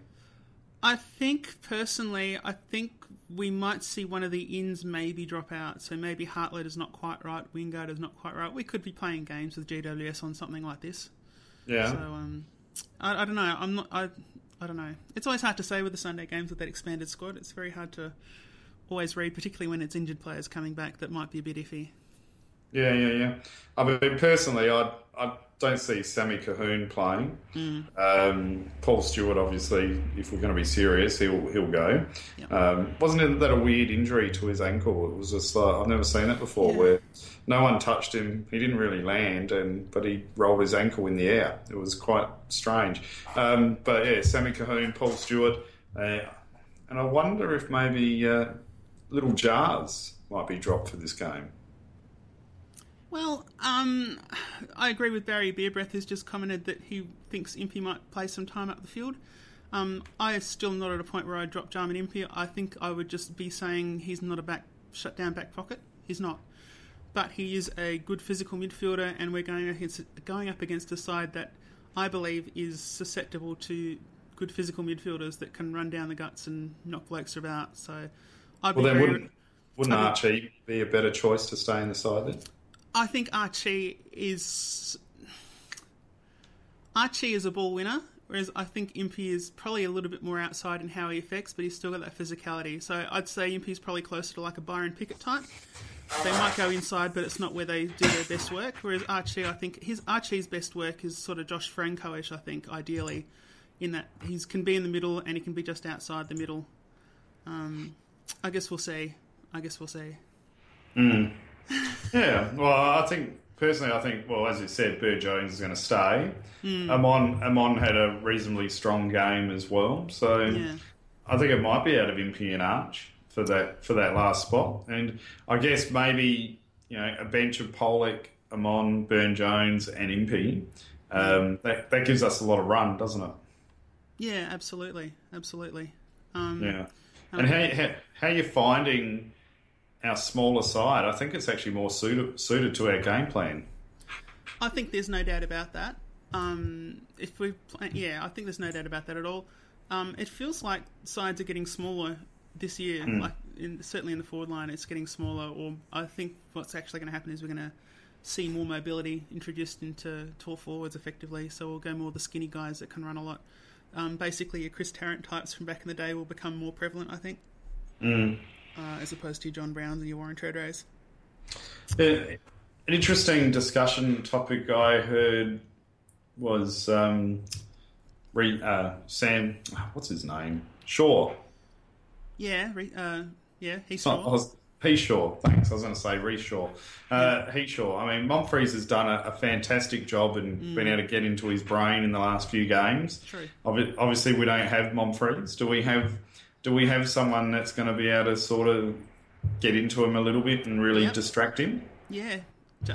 I think, personally, I think we might see one of the ins maybe drop out. So maybe Hartlett is not quite right, Wingard is not quite right. We could be playing games with G W S on something like this. Yeah. So um, I, I don't know. I'm not. I I don't know. It's always hard to say with the Sunday games with that expanded squad. It's very hard to always read, particularly when it's injured players coming back. That might be a bit iffy. Yeah, yeah, yeah. I mean, personally, I I don't see Sammy Cahoon playing. Mm. Um, Paul Stewart, obviously, if we're going to be serious, he'll he'll go. Yep. Um, wasn't that a weird injury to his ankle? It was just like I've never seen that before, yeah. where no one touched him. He didn't really land, and but he rolled his ankle in the air. It was quite strange. Um, but yeah, Sammy Cahoon, Paul Stewart, uh, and I wonder if maybe uh, little Jars might be dropped for this game. Well, um, I agree with Barry Bearbreath, who's just commented that he thinks Impey might play some time up the field. Um, I am still not at a point where I drop Jarman Impey. I think I would just be saying he's not a back shut down back pocket. He's not. But he is a good physical midfielder, and we're going against, going up against a side that I believe is susceptible to good physical midfielders that can run down the guts and knock blokes about. So, I'd well, be then very, wouldn't, wouldn't I Archie mean, be a better choice to stay in the side then? I think Ah Chee is Ah Chee is a ball winner, whereas I think Impey is probably a little bit more outside in how he affects, but he's still got that physicality. So I'd say Impey's probably closer to like a Byron Pickett type. They might go inside, but it's not where they do their best work. Whereas Ah Chee, I think his Ah Chee's best work is sort of Josh Franco-ish, I think, ideally, in that he can be in the middle and he can be just outside the middle. Um, I guess we'll see. I guess we'll see. Mm. Yeah, well, I think, personally, I think, well, as you said, Byrne-Jones is going to stay. Mm. Amon, Amon had a reasonably strong game as well. So yeah. I think it might be out of Impey and Arch for that for that last spot. And I guess maybe, you know, a bench of Pollock, Amon, Byrne-Jones and Impey, um, that, that gives us a lot of run, doesn't it? Yeah, absolutely, absolutely. Um, yeah. And okay. how, how, how are you finding our smaller side? I think it's actually more suited, suited to our game plan. I think there's no doubt about that. Um, if we, Yeah, I think there's no doubt about that at all. Um, it feels like sides are getting smaller this year, mm. like in, certainly in the forward line, it's getting smaller. Or I think what's actually going to happen is we're going to see more mobility introduced into tall forwards effectively. So we'll go more the skinny guys that can run a lot. Um, basically, your Chris Tarrant types from back in the day will become more prevalent, I think, mm. uh, as opposed to your John Browns and your Warren Treadrays. Uh, an interesting discussion topic I heard was um, re, uh, Sam, what's his name? Shaw. Yeah, re, uh, yeah, Heath Shaw. Heath Shaw, thanks. I was going to say Reece Shaw. Uh, Heath Shaw. I mean, Monfries has done a, a fantastic job and mm. been able to get into his brain in the last few games. True. Obviously, we don't have Monfries. Do we have? Do we have someone that's going to be able to sort of get into him a little bit and really yep. distract him? Yeah,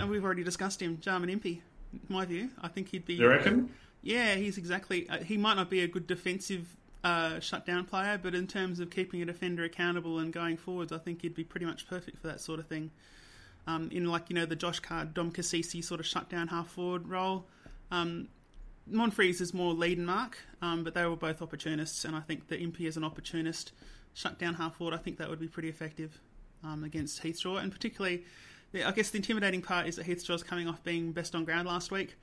we've already discussed him. Jarman Impey, in my view. I think he'd be. You reckon? Yeah, he's exactly. Uh, he might not be a good defensive Uh, shutdown player, but in terms of keeping a defender accountable and going forwards, I think he'd be pretty much perfect for that sort of thing. Um, in like, you know, the Josh Card, Dom Cassisi sort of shutdown half-forward role. Um, Monfries is more lead and mark, um, but they were both opportunists, and I think the Impey is an opportunist. Shutdown half-forward, I think that would be pretty effective um, against Heath Shaw, and particularly, the, I guess the intimidating part is that Heath Shaw's coming off being best on ground last week.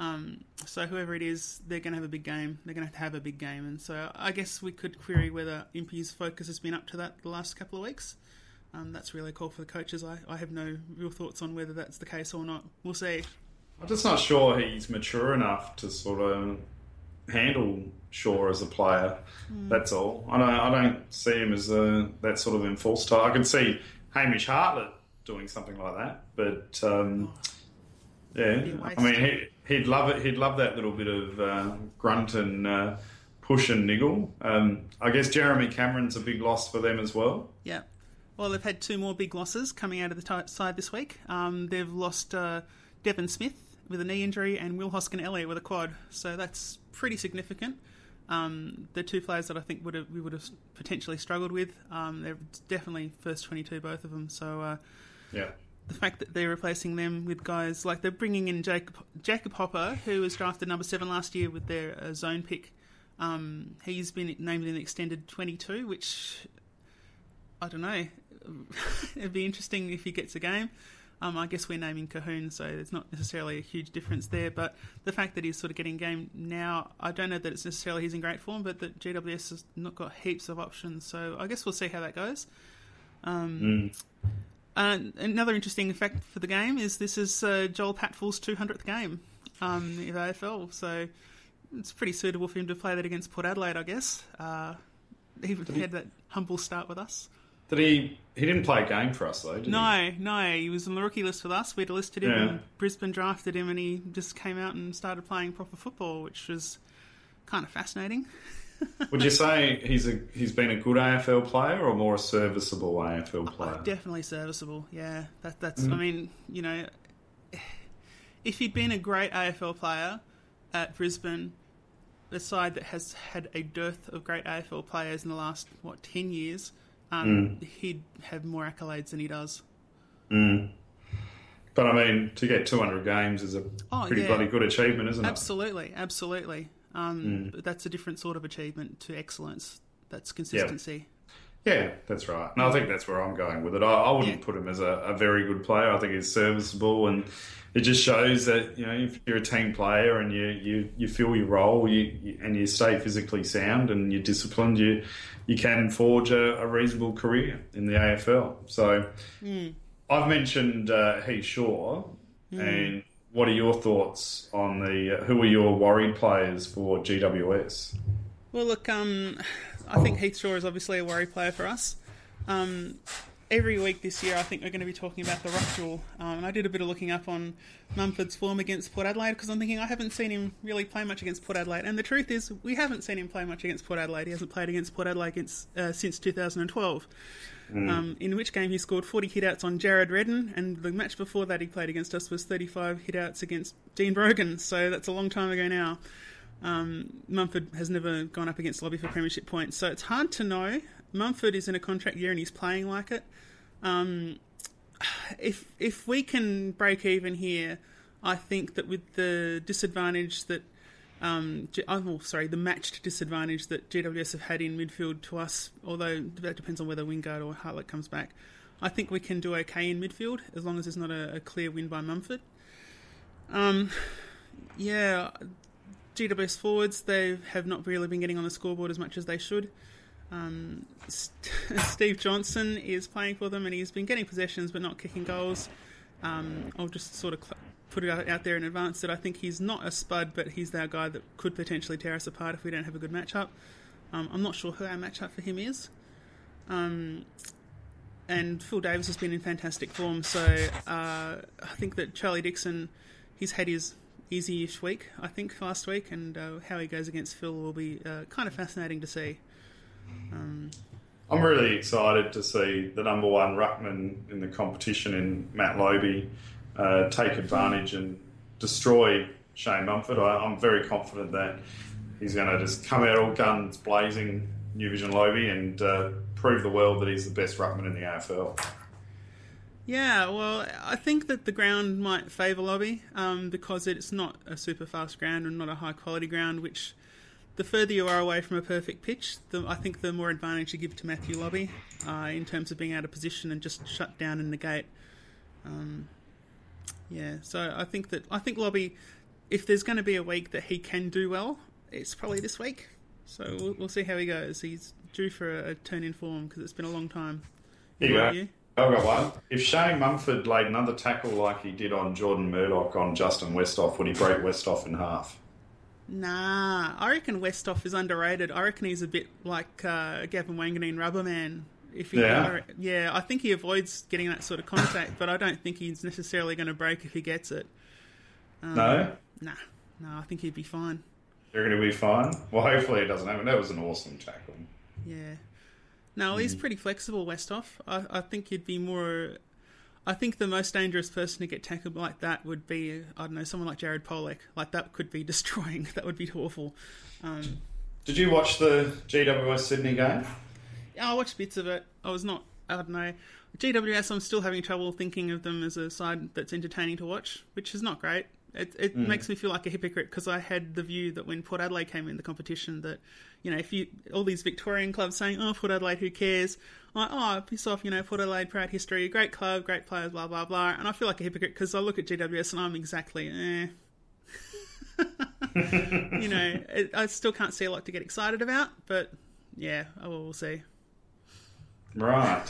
Um, so whoever it is, they're going to have a big game. They're going to have to have a big game. And so I guess we could query whether Impey's focus has been up to that the last couple of weeks. Um, that's really a call for the coaches. I, I have no real thoughts on whether that's the case or not. We'll see. I'm just not sure he's mature enough to sort of handle Shaw as a player. Mm. That's all. I don't, I don't see him as a, that sort of enforced type. I can see Hamish Hartlett doing something like that. But, um, oh. yeah, I mean... he. He'd love it. He'd love that little bit of uh, grunt and uh, push and niggle. Um, I guess Jeremy Cameron's a big loss for them as well. Yeah. Well, they've had two more big losses coming out of the t- side this week. Um, they've lost uh, Devin Smith with a knee injury and Will Hoskin-Elliott with a quad. So that's pretty significant. Um, the two players that I think would have, we would have potentially struggled with. Um, they're definitely first twenty-two, both of them. So uh, yeah. The fact that they're replacing them with guys like they're bringing in Jacob, Jacob Hopper, who was drafted number seven last year with their uh, zone pick. Um, he's been named in extended twenty-two, which I don't know. It'd be interesting if he gets a game. Um, I guess we're naming Cahoon, so there's not necessarily a huge difference there. But the fact that he's sort of getting game now, I don't know that it's necessarily he's in great form, but that G W S has not got heaps of options. So I guess we'll see how that goes. Um, mm. Uh, another interesting fact for the game is this is uh, Joel Patfull's two hundredth game um, in the A F L, so it's pretty suitable for him to play that against Port Adelaide, I guess. Uh, he did had he, that humble start with us. Did he? He didn't play a game for us, though, did no, he? No, no. He was on the rookie list with us. We'd listed him, yeah. and Brisbane drafted him, and he just came out and started playing proper football, which was kind of fascinating. Would you say he's a he's been a good A F L player or more a serviceable A F L player? Oh, definitely serviceable. Yeah, that that's. Mm. I mean, you know, if he'd been a great A F L player at Brisbane, a side that has had a dearth of great A F L players in the last what ten years, um, mm. he'd have more accolades than he does. Mm. But I mean, to get two hundred games is a oh, pretty yeah. bloody good achievement, isn't absolutely, it? Absolutely, absolutely. Um, mm. But that's a different sort of achievement to excellence. That's consistency. Yeah, yeah that's right. And I think that's where I'm going with it. I, I wouldn't yeah. put him as a, a very good player. I think he's serviceable, and it just shows that, you know, if you're a team player and you you, you feel your role, you, you and you stay physically sound and you're disciplined, you you can forge a, a reasonable career in the A F L. So mm. I've mentioned uh, Heath Shaw, mm. and what are your thoughts on the? Uh, who are your worried players for G W S? Well, look, um, I think Heath Shaw is obviously a worry player for us. Um, every week this year, I think we're going to be talking about the ruck duel. Um, and I did a bit of looking up on Mumford's form against Port Adelaide because I'm thinking I haven't seen him really play much against Port Adelaide. And the truth is, we haven't seen him play much against Port Adelaide. He hasn't played against Port Adelaide against, uh, since two thousand twelve. Mm. Um, in which game he scored forty hit-outs on Jared Redden, and the match before that he played against us was thirty-five hit-outs against Dean Brogan, so that's a long time ago now. Um, Mumford has never gone up against Lobby for premiership points, so it's hard to know. Mumford is in a contract year and he's playing like it. Um, if if we can break even here, I think that with the disadvantage that Um, oh, sorry, the matched disadvantage that G W S have had in midfield to us, although that depends on whether Wingard or Hartlett comes back. I think we can do okay in midfield as long as there's not a, a clear win by Mumford. Um, yeah, G W S forwards, they have not really been getting on the scoreboard as much as they should. Um, St- Steve Johnson is playing for them and he's been getting possessions but not kicking goals. Um, I'll just sort of... Cl- put it out there in advance that I think he's not a spud, but he's our guy that could potentially tear us apart if we don't have a good matchup. Um, I'm not sure who our matchup for him is. Um, and Phil Davis has been in fantastic form, so uh, I think that Charlie Dixon, he's had his easy-ish week, I think, last week, and uh, how he goes against Phil will be uh, kind of fascinating to see. Um, I'm really excited to see the number one ruckman in the competition in Matt Lobey Uh, take advantage and destroy Shane Mumford. I, I'm very confident that he's going to just come out all guns blazing, New Vision Lobey, and uh, prove the world that he's the best ruckman in the A F L. Yeah, well, I think that the ground might favour Lobby um, because it's not a super fast ground and not a high quality ground, which the further you are away from a perfect pitch, the, I think the more advantage you give to Matthew Lobby uh, in terms of being out of position and just shut down and negate. Um, Yeah, so I think that I think Lobby, if there's going to be a week that he can do well, it's probably this week. So we'll, we'll see how he goes. He's due for a, a turn in form because it's been a long time. Here you go. You? I've got one. If Shane Mumford laid another tackle like he did on Jordan Murdoch on Justin Westhoff, would he break Westhoff in half? Nah, I reckon Westhoff is underrated. I reckon he's a bit like uh, Gavin Wanganeen Rubberman. If he, yeah. yeah, I think he avoids getting that sort of contact, but I don't think he's necessarily going to break if he gets it. Um, no? Nah. No, I think he'd be fine. You're going to be fine? Well, hopefully it doesn't happen. That was an awesome tackle. Yeah. No, mm. he's pretty flexible, Westhoff. I, I think you'd be more... I think the most dangerous person to get tackled like that would be, I don't know, someone like Jared Polec. Like, that could be destroying. That would be awful. Um, Did you watch the G W S Sydney game? I watched bits of it. I was not, I don't know. G W S, I'm still having trouble thinking of them as a side that's entertaining to watch, which is not great. It it mm. makes me feel like a hypocrite because I had the view that when Port Adelaide came in the competition that, you know, if you all these Victorian clubs saying, oh, Port Adelaide, who cares? I'm like, oh, piss off, you know, Port Adelaide, proud history, great club, great players, blah, blah, blah. And I feel like a hypocrite because I look at G W S and I'm exactly, eh. you know, it, I still can't see a lot to get excited about, but yeah, I will, we'll see. Right.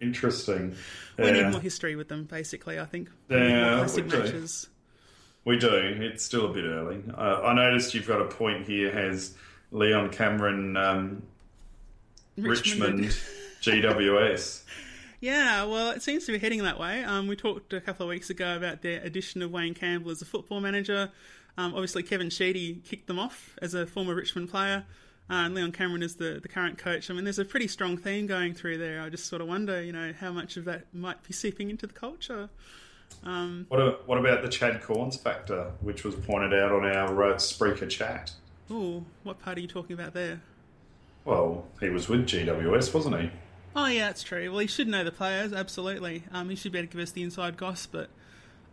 Interesting. We yeah. need more history with them, basically, I think. We yeah, more classic we do. matches. We do. It's still a bit early. Uh, I noticed you've got a point here. Has Leon Cameron, um, Richmond, G W S? Yeah, well, it seems to be heading that way. Um, we talked a couple of weeks ago about their addition of Wayne Campbell as a football manager. Um, obviously, Kevin Sheedy kicked them off as a former Richmond player. Uh, and Leon Cameron is the, the current coach. I mean, there's a pretty strong theme going through there. I just sort of wonder, you know, how much of that might be seeping into the culture. Um, what, a, what about the Chad Corns factor, which was pointed out on our uh, Spreaker chat? Ooh, what part are you talking about there? Well, he was with G W S, wasn't he? Oh, yeah, that's true. Well, he should know the players, absolutely. Um, he should be able to give us the inside gossip, but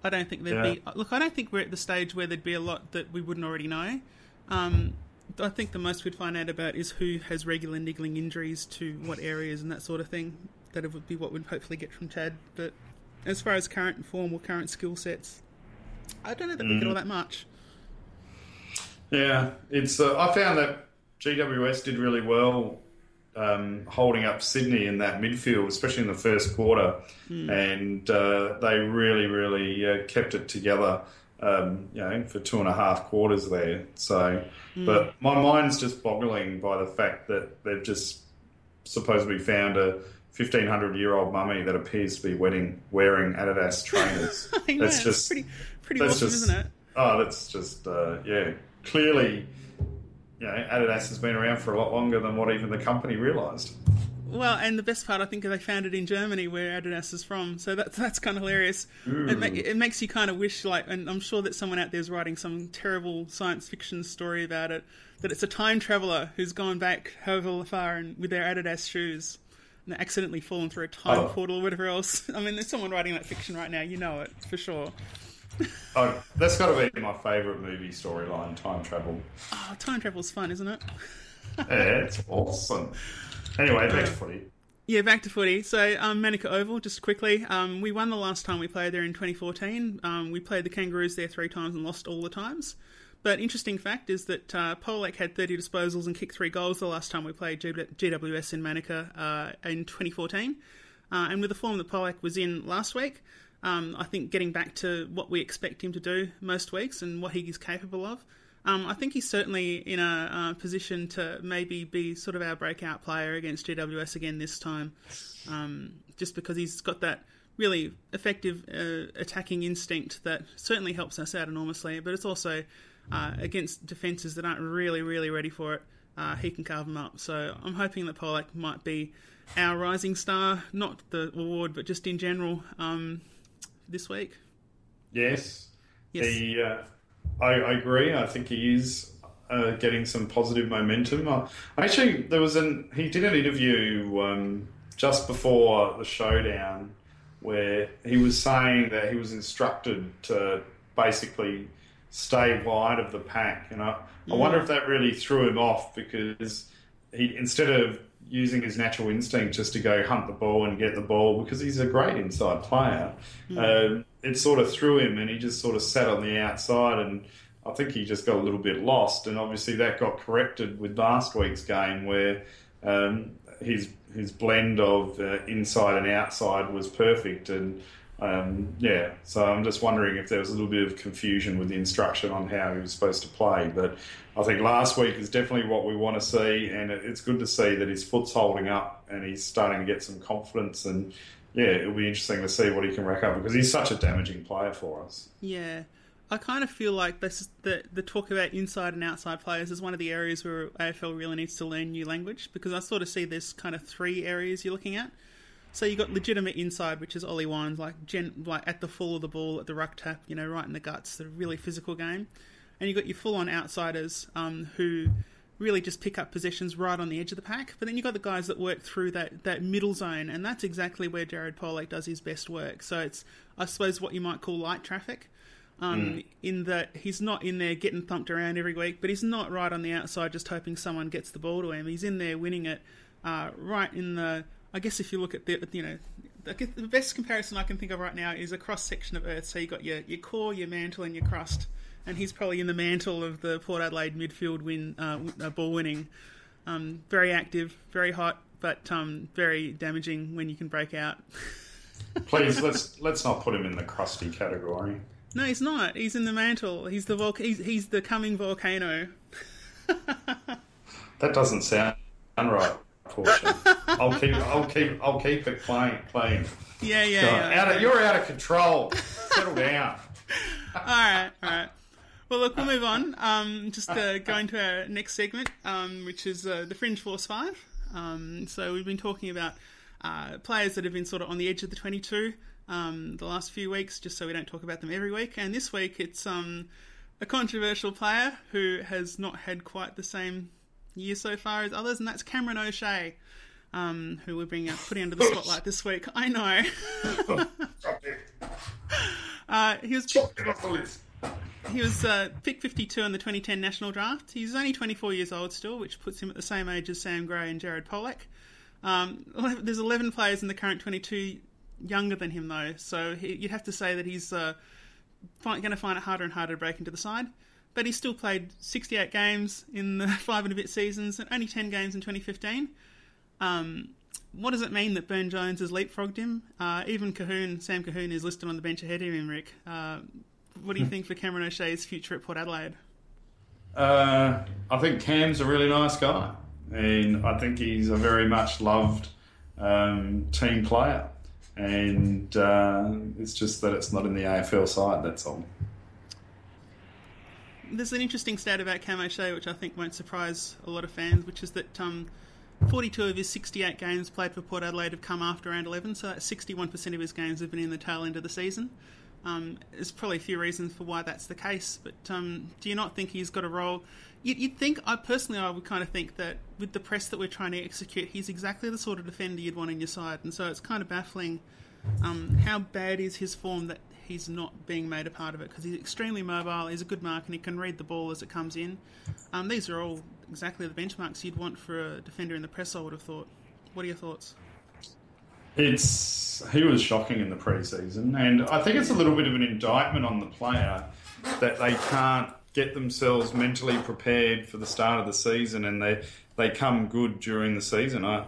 I don't think there'd yeah. be... Look, I don't think we're at the stage where there'd be a lot that we wouldn't already know. Um... I think the most we'd find out about is who has regular niggling injuries to what areas and that sort of thing. That would be what we'd hopefully get from Chad. But as far as current form or current skill sets, I don't know that mm. we get all that much. Yeah, it's. Uh, I found that G W S did really well um, holding up Sydney in that midfield, especially in the first quarter. Mm. And uh, they really, really uh, kept it together, um, you know, for two and a half quarters there. So, mm. But my mind's just boggling by the fact that they've just supposedly found a fifteen hundred year old mummy that appears to be wearing, wearing Adidas trainers. I know, that's just pretty, pretty that's awesome, just, isn't it? Oh, that's just, uh, yeah, clearly, you know, Adidas has been around for a lot longer than what even the company realised. Well, and the best part, I think, is they found it in Germany, where Adidas is from. So that, that's kind of hilarious. It, ma- it makes you kind of wish, like, and I'm sure that someone out there is writing some terrible science fiction story about it, that it's a time traveller who's gone back however far and with their Adidas shoes and accidentally fallen through a time oh. portal or whatever else. I mean, there's someone writing that fiction right now. You know it, for sure. Oh, that's got to be my favourite movie storyline, time travel. Oh, time travel's fun, isn't it? Yeah, it's awesome. Anyway, back to footy. Yeah, back to footy. So, um, Manuka Oval, just quickly. Um, we won the last time we played there in twenty fourteen. Um, we played the Kangaroos there three times and lost all the times. But interesting fact is that uh, Polec had thirty disposals and kicked three goals the last time we played G- GWS in Manuka uh, in twenty fourteen. Uh, and with the form that Polec was in last week, um, I think getting back to what we expect him to do most weeks and what he is capable of, Um, I think he's certainly in a uh, position to maybe be sort of our breakout player against G W S again this time, um, just because he's got that really effective uh, attacking instinct that certainly helps us out enormously, but it's also uh, against defences that aren't really, really ready for it. Uh, he can carve them up. So I'm hoping that Polec might be our rising star, not the award, but just in general um, this week. Yes. Yes. The... Uh... I, I agree. I think he is uh, getting some positive momentum. Uh, actually, there was an he did an interview um, just before the showdown where he was saying that he was instructed to basically stay wide of the pack. And I, mm. I wonder if that really threw him off, because he instead of using his natural instinct just to go hunt the ball and get the ball, because he's a great inside player. Mm. Uh, it sort of threw him and he just sort of sat on the outside, and I think he just got a little bit lost. And obviously that got corrected with last week's game, where um, his his blend of uh, inside and outside was perfect. And um, yeah, so I'm just wondering if there was a little bit of confusion with the instruction on how he was supposed to play. But I think last week is definitely what we want to see, and it's good to see that his foot's holding up and he's starting to get some confidence. And yeah, it'll be interesting to see what he can rack up, because he's such a damaging player for us. Yeah. I kind of feel like this, the, the talk about inside and outside players is one of the areas where A F L really needs to learn new language, because I sort of see there's kind of three areas you're looking at. So you've got legitimate inside, which is Ollie Wines, like, gen, like at the full of the ball, at the ruck tap, you know, right in the guts, the really physical game. And you've got your full-on outsiders um, who... really just pick up possessions right on the edge of the pack. But then you've got the guys that work through that, that middle zone, and that's exactly where Jared Polec does his best work. So it's, I suppose, what you might call light traffic, um, mm. in that he's not in there getting thumped around every week, but he's not right on the outside just hoping someone gets the ball to him. He's in there winning it uh, right in the... I guess if you look at the, you know, the, the best comparison I can think of right now is a cross-section of Earth. So you've got your, your core, your mantle, and your crust. And he's probably in the mantle of the Port Adelaide midfield win, uh, ball winning. Um, very active, very hot, but um, very damaging when you can break out. Please, let's let's not put him in the crusty category. No, he's not. He's in the mantle. He's the vol- he's, he's the coming volcano. That doesn't sound right, Portia. I'll keep I'll keep I'll keep it plain. plain. Yeah, yeah, God, yeah. Out of, you're out of control. Settle down. all right, all right. Well, look, we'll move on. Um, just uh, going to our next segment, um, which is uh, the Fringe Force Five. Um, so we've been talking about uh, players that have been sort of on the edge of the twenty-two um, the last few weeks, just so we don't talk about them every week. And this week, it's um, a controversial player who has not had quite the same year so far as others, and that's Cameron O'Shea, um, who we're bringing up, putting under the spotlight this week. I know. uh, he was. He was uh, pick fifty-two in the twenty ten National Draft. He's only twenty-four years old still, which puts him at the same age as Sam Gray and Jared Polec. Um, there's eleven players in the current twenty-two younger than him, though, so he, you'd have to say that he's uh, going to find it harder and harder to break into the side. But he's still played sixty-eight games in the five and a bit seasons and only ten games in twenty fifteen. Um, what does it mean that Byrne-Jones has leapfrogged him? Uh, even Cahoon, Sam Cahoon, is listed on the bench ahead of him, Rick. Uh, what do you think for Cameron O'Shea's future at Port Adelaide? Uh, I think Cam's a really nice guy. And I think he's a very much loved um, team player. And uh, it's just that it's not in the A F L side, that's all. There's an interesting stat about Cam O'Shea, which I think won't surprise a lot of fans, which is that um, forty-two of his sixty-eight games played for Port Adelaide have come after round eleven, so that's sixty-one percent of his games have been in the tail end of the season. Um, there's probably a few reasons for why that's the case, but um, do you not think he's got a role? You'd, you'd think, I personally, I would kind of think that with the press that we're trying to execute, he's exactly the sort of defender you'd want in your side, and so it's kind of baffling um, how bad is his form that he's not being made a part of it, because he's extremely mobile, he's a good mark, and he can read the ball as it comes in. Um, these are all exactly the benchmarks you'd want for a defender in the press, I would have thought. What are your thoughts? It's he was shocking in the pre-season, and I think it's a little bit of an indictment on the player that they can't get themselves mentally prepared for the start of the season, and they they come good during the season. I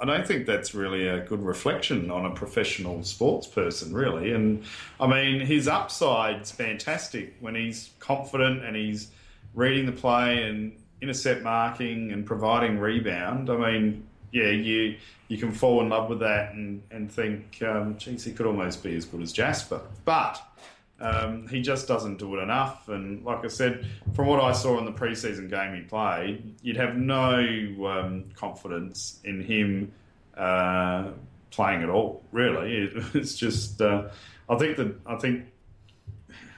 I don't think that's really a good reflection on a professional sports person, really. And I mean, his upside's fantastic when he's confident and he's reading the play and intercept marking and providing rebound. I mean, yeah, you you can fall in love with that and, and think, um, geez, he could almost be as good as Jasper. But um, he just doesn't do it enough. And like I said, from what I saw in the preseason game he played, you'd have no um, confidence in him uh, playing at all, really. It, it's just, uh, I think that, I think,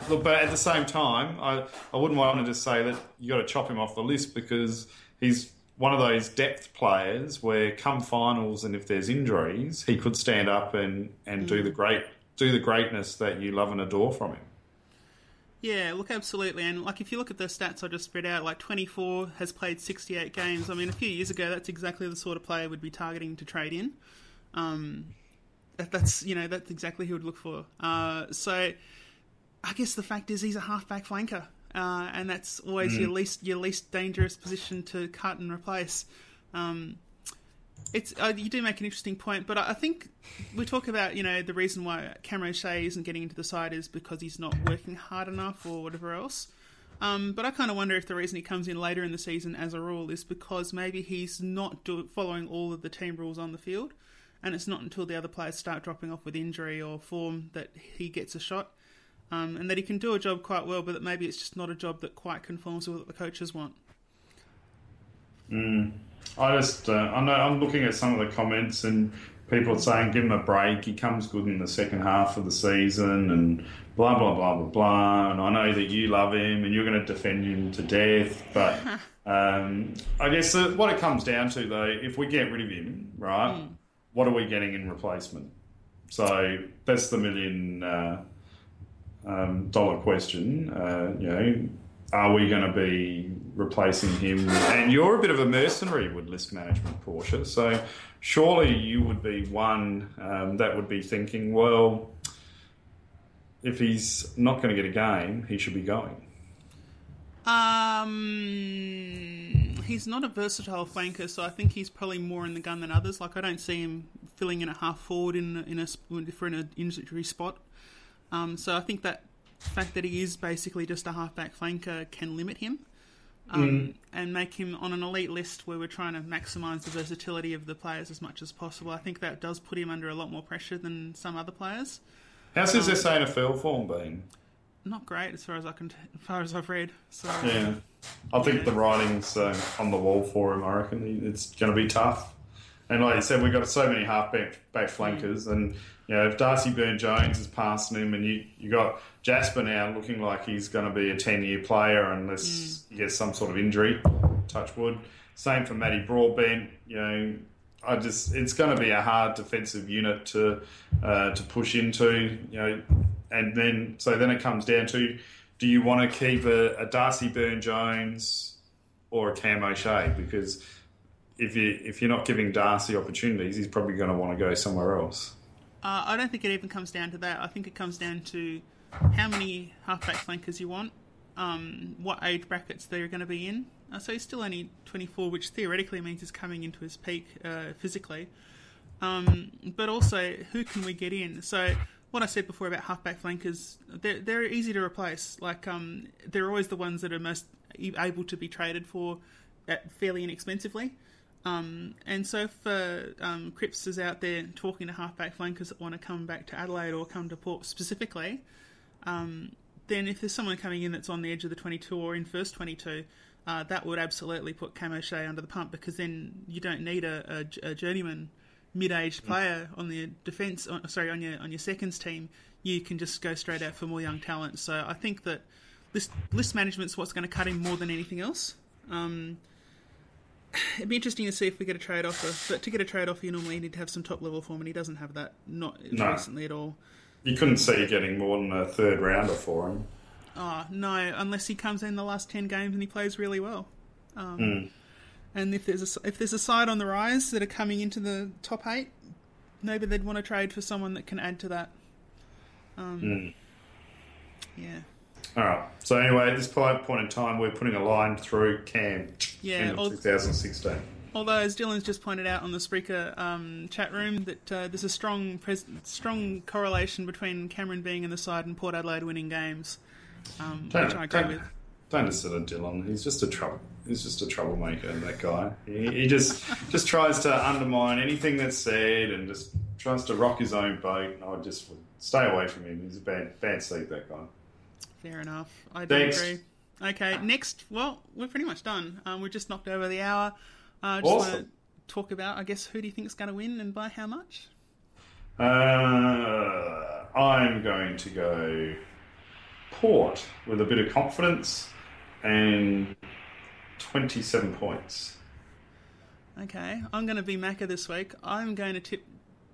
look, but at the same time, I, I wouldn't want to just say that you got to chop him off the list, because he's one of those depth players where come finals and if there's injuries, he could stand up and, and mm. do the great do the greatness that you love and adore from him. Yeah, look, absolutely. And like if you look at the stats I just spread out, like twenty-four has played sixty-eight games. I mean, a few years ago, that's exactly the sort of player we'd be targeting to trade in. Um, that, that's, you know, that's exactly who we'd look for. Uh, so I guess the fact is he's a half-back flanker. Uh, and that's always mm. your least your least dangerous position to cut and replace. Um, it's uh, you do make an interesting point, but I, I think we talk about, you know, the reason why Cameron O'Shea isn't getting into the side is because he's not working hard enough or whatever else. Um, but I kind of wonder if the reason he comes in later in the season as a rule is because maybe he's not do- following all of the team rules on the field, and it's not until the other players start dropping off with injury or form that he gets a shot. Um, and that he can do a job quite well, but that maybe it's just not a job that quite conforms to what the coaches want. Mm. I just, uh, I know I'm looking at some of the comments and people are saying, give him a break, he comes good in the second half of the season and blah, blah, blah, blah, blah. And I know that you love him and you're going to defend him to death. But um, I guess uh, what it comes down to, though, if we get rid of him, right, mm. what are we getting in replacement? So that's the million... Uh, Um, dollar question, uh, you know, are we going to be replacing him? And you're a bit of a mercenary with list management, Portia, so surely you would be one um, that would be thinking, well, if he's not going to get a game, he should be going. Um, he's not a versatile flanker, so I think he's probably more in the gun than others. Like, I don't see him filling in a half forward in in a for in an injury spot. Um, so I think that fact that he is basically just a half-back flanker can limit him um, mm. and make him on an elite list where we're trying to maximise the versatility of the players as much as possible. I think that does put him under a lot more pressure than some other players. How's his um, S A N F L form been? Not great, as far as I can, as far as I've read. So yeah, I think know. the writing's uh, on the wall for him. I reckon it's going to be tough. And like you said, we've got so many half-back back flankers. And, you know, if Darcy Byrne-Jones is passing him and you you got Jasper now looking like he's going to be a ten-year player unless mm. he gets some sort of injury, touch wood. Same for Matty Broadbent. You know, I just it's going to be a hard defensive unit to uh, to push into, you know. And then so then it comes down to, do you want to keep a, a Darcy Byrne-Jones or a Cam O'Shea? Because... If, you, if you're not giving Darcy opportunities, he's probably going to want to go somewhere else. Uh, I don't think it even comes down to that. I think it comes down to how many halfback flankers you want, um, what age brackets they're going to be in, Uh, so he's still only twenty-four, which theoretically means he's coming into his peak uh, physically. Um, but also, who can we get in? So what I said before about halfback flankers, they're, they're easy to replace. Like um, they're always the ones that are most able to be traded for at fairly inexpensively. Um, and so if uh, um, Cripps is out there talking to halfback flankers that want to come back to Adelaide or come to Port specifically, um, then if there's someone coming in that's on the edge of the twenty-two or in first twenty-two, uh, that would absolutely put Cam O'Shea under the pump, because then you don't need a, a, a journeyman mid-aged player on the defence. Sorry, on your on your seconds team, you can just go straight out for more young talent. So I think that list list management's what's going to cut him more than anything else. Um, It'd be interesting to see if we get a trade offer. But to get a trade offer, you normally need to have some top-level form, and he doesn't have that, not no. recently at all. You couldn't see getting more than a third rounder for him. Oh, no, unless he comes in the last ten games and he plays really well. Um, mm. And if there's, a, if there's a side on the rise that are coming into the top eight, maybe they'd want to trade for someone that can add to that. Um, mm. Yeah. All right. So anyway, at this point in time, we're putting a line through Cam. Yeah, end of al- twenty sixteen. Although, as Dylan's just pointed out on the Spreaker um, chat room, that uh, there's a strong, pres- strong correlation between Cameron being in the side and Port Adelaide winning games, um, which I agree don't, with. Don't listen to Dylan. He's just a trouble. He's just a troublemaker. That guy. He, he just just tries to undermine anything that's said and just tries to rock his own boat. And I would just stay away from him. He's a bad bad seed. That guy. Fair enough. I do Thanks. agree. Okay, next, well, we're pretty much done. Um, we've just knocked over the hour. I uh, just awesome. want to talk about, I guess, who do you think is going to win and by how much? Uh, I'm going to go Port with a bit of confidence and twenty-seven points. Okay, I'm going to be Macca this week. I'm going to tip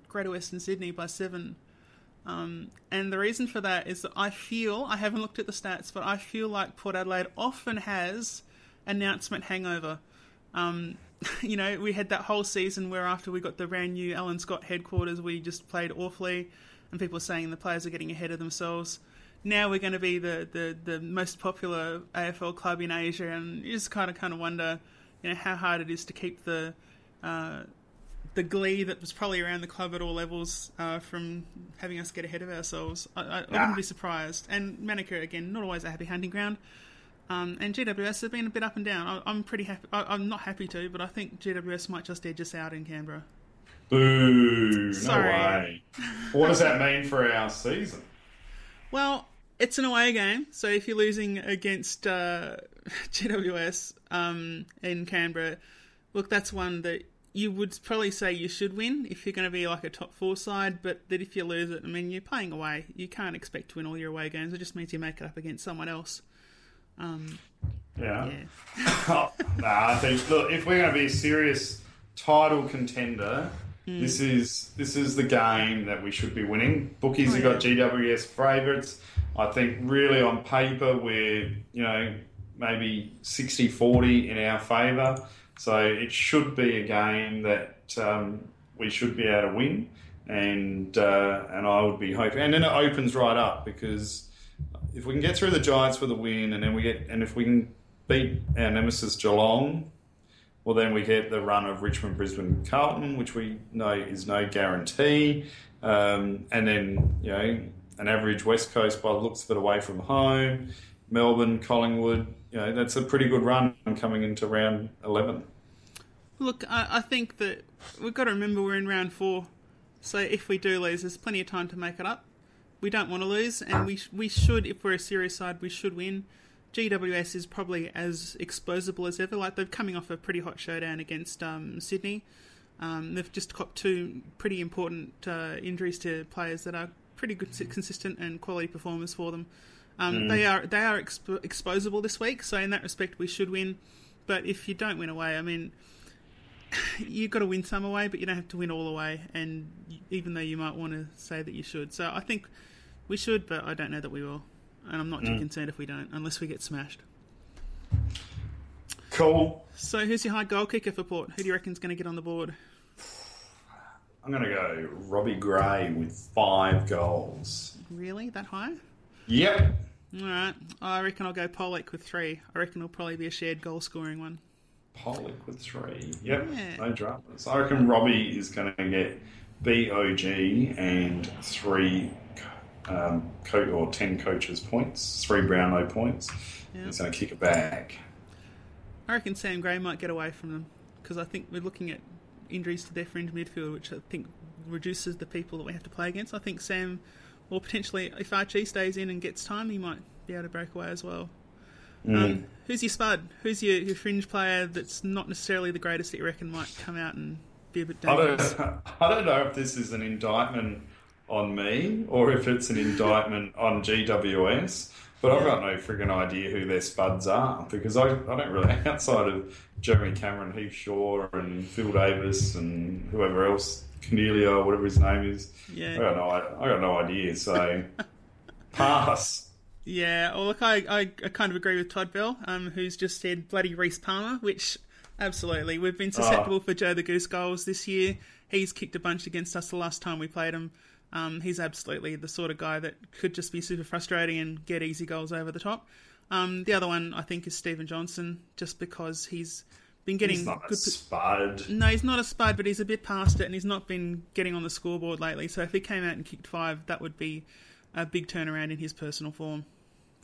Greater Western Sydney by seven. Um, and the reason for that is that I feel, I haven't looked at the stats, but I feel like Port Adelaide often has announcement hangover. Um, you know, we had that whole season where after we got the brand new Alan Scott headquarters, we just played awfully, and people were saying the players are getting ahead of themselves. Now we're going to be the, the, the most popular A F L club in Asia, and you just kind of kind of wonder, you know, how hard it is to keep the... Uh, the glee that was probably around the club at all levels uh, from having us get ahead of ourselves. I, I, I nah. wouldn't be surprised. And Manuka, again, not always a happy hunting ground. Um, and G W S have been a bit up and down. I, I'm pretty happy. I, I'm not happy to, but I think G W S might just edge us out in Canberra. Boo! Sorry. No way. What does that mean for our season? Well, it's an away game, so if you're losing against uh, G W S um, in Canberra, look, that's one that you would probably say you should win if you're going to be like a top four side, but that if you lose it, I mean, you're playing away. You can't expect to win all your away games. It just means you make it up against someone else. Um, yeah. yeah. oh, nah, I think, look, if we're going to be a serious title contender, mm. this is this is the game that we should be winning. Bookies oh, have got yeah. G W S favourites. I think really on paper we're, you know, maybe sixty forty in our favour. So it should be a game that um, we should be able to win, and uh, and I would be hoping. And then it opens right up, because if we can get through the Giants with a win, and then we get, and if we can beat our nemesis Geelong, well then we get the run of Richmond, Brisbane, Carlton, which we know is no guarantee. Um, and then you know an average West Coast by the looks of it away from home, Melbourne, Collingwood. You know, that's a pretty good run coming into round eleven. Look, I, I think that we've got to remember we're in round four, so if we do lose, there's plenty of time to make it up. We don't want to lose, and we we should, if we're a serious side, we should win. G W S is probably as exposable as ever. Like, they're coming off a pretty hot showdown against um, Sydney. Um, they've just copped two pretty important uh, injuries to players that are pretty good, consistent and quality performers for them. Um, mm. They are they are exp- exposable this week, so in that respect we should win. But if you don't win away, I mean, you've got to win some away, but you don't have to win all away. And even though you might want to say that you should, so I think we should, but I don't know that we will. And I'm not too mm. concerned if we don't, unless we get smashed. Cool. So who's your high goal kicker for Port? Who do you reckon's going to get on the board? I'm going to go Robbie Gray with five goals. Really, that high? Yep. All right. I reckon I'll go Pollock with three. I reckon it'll probably be a shared goal-scoring one. Pollock with three. Yep, yeah. No dramas. I reckon Robbie is going to get B O G and three um, coach or ten coaches points, three Brownlow points. Yep. He's going to kick it back. I reckon Sam Gray might get away from them because I think we're looking at injuries to their fringe midfield, which I think reduces the people that we have to play against. I think Sam... Or potentially, if Ah Chee stays in and gets time, he might be able to break away as well. Mm. Um, who's your spud? Who's your, your fringe player that's not necessarily the greatest that you reckon might come out and be a bit dangerous? I don't, I don't know if this is an indictment on me or if it's an indictment on G W S, but I've got no friggin' idea who their spuds are because I, I don't really, outside of Jeremy Cameron, Heath Shaw and Phil Davis and whoever else, Cornelia, whatever his name is. Yeah. I got no, I got no idea. So pass. Yeah. Well, look, I, I, I kind of agree with Todd Bell, um, who's just said bloody Reece Palmer, which absolutely we've been susceptible oh. for Joe the Goose goals this year. He's kicked a bunch against us the last time we played him. Um, he's absolutely the sort of guy that could just be super frustrating and get easy goals over the top. Um, the other one I think is Stephen Johnson, just because he's. Been getting he's not good a spud. No, he's not a spud, but he's a bit past it, and he's not been getting on the scoreboard lately. So if he came out and kicked five, that would be a big turnaround in his personal form.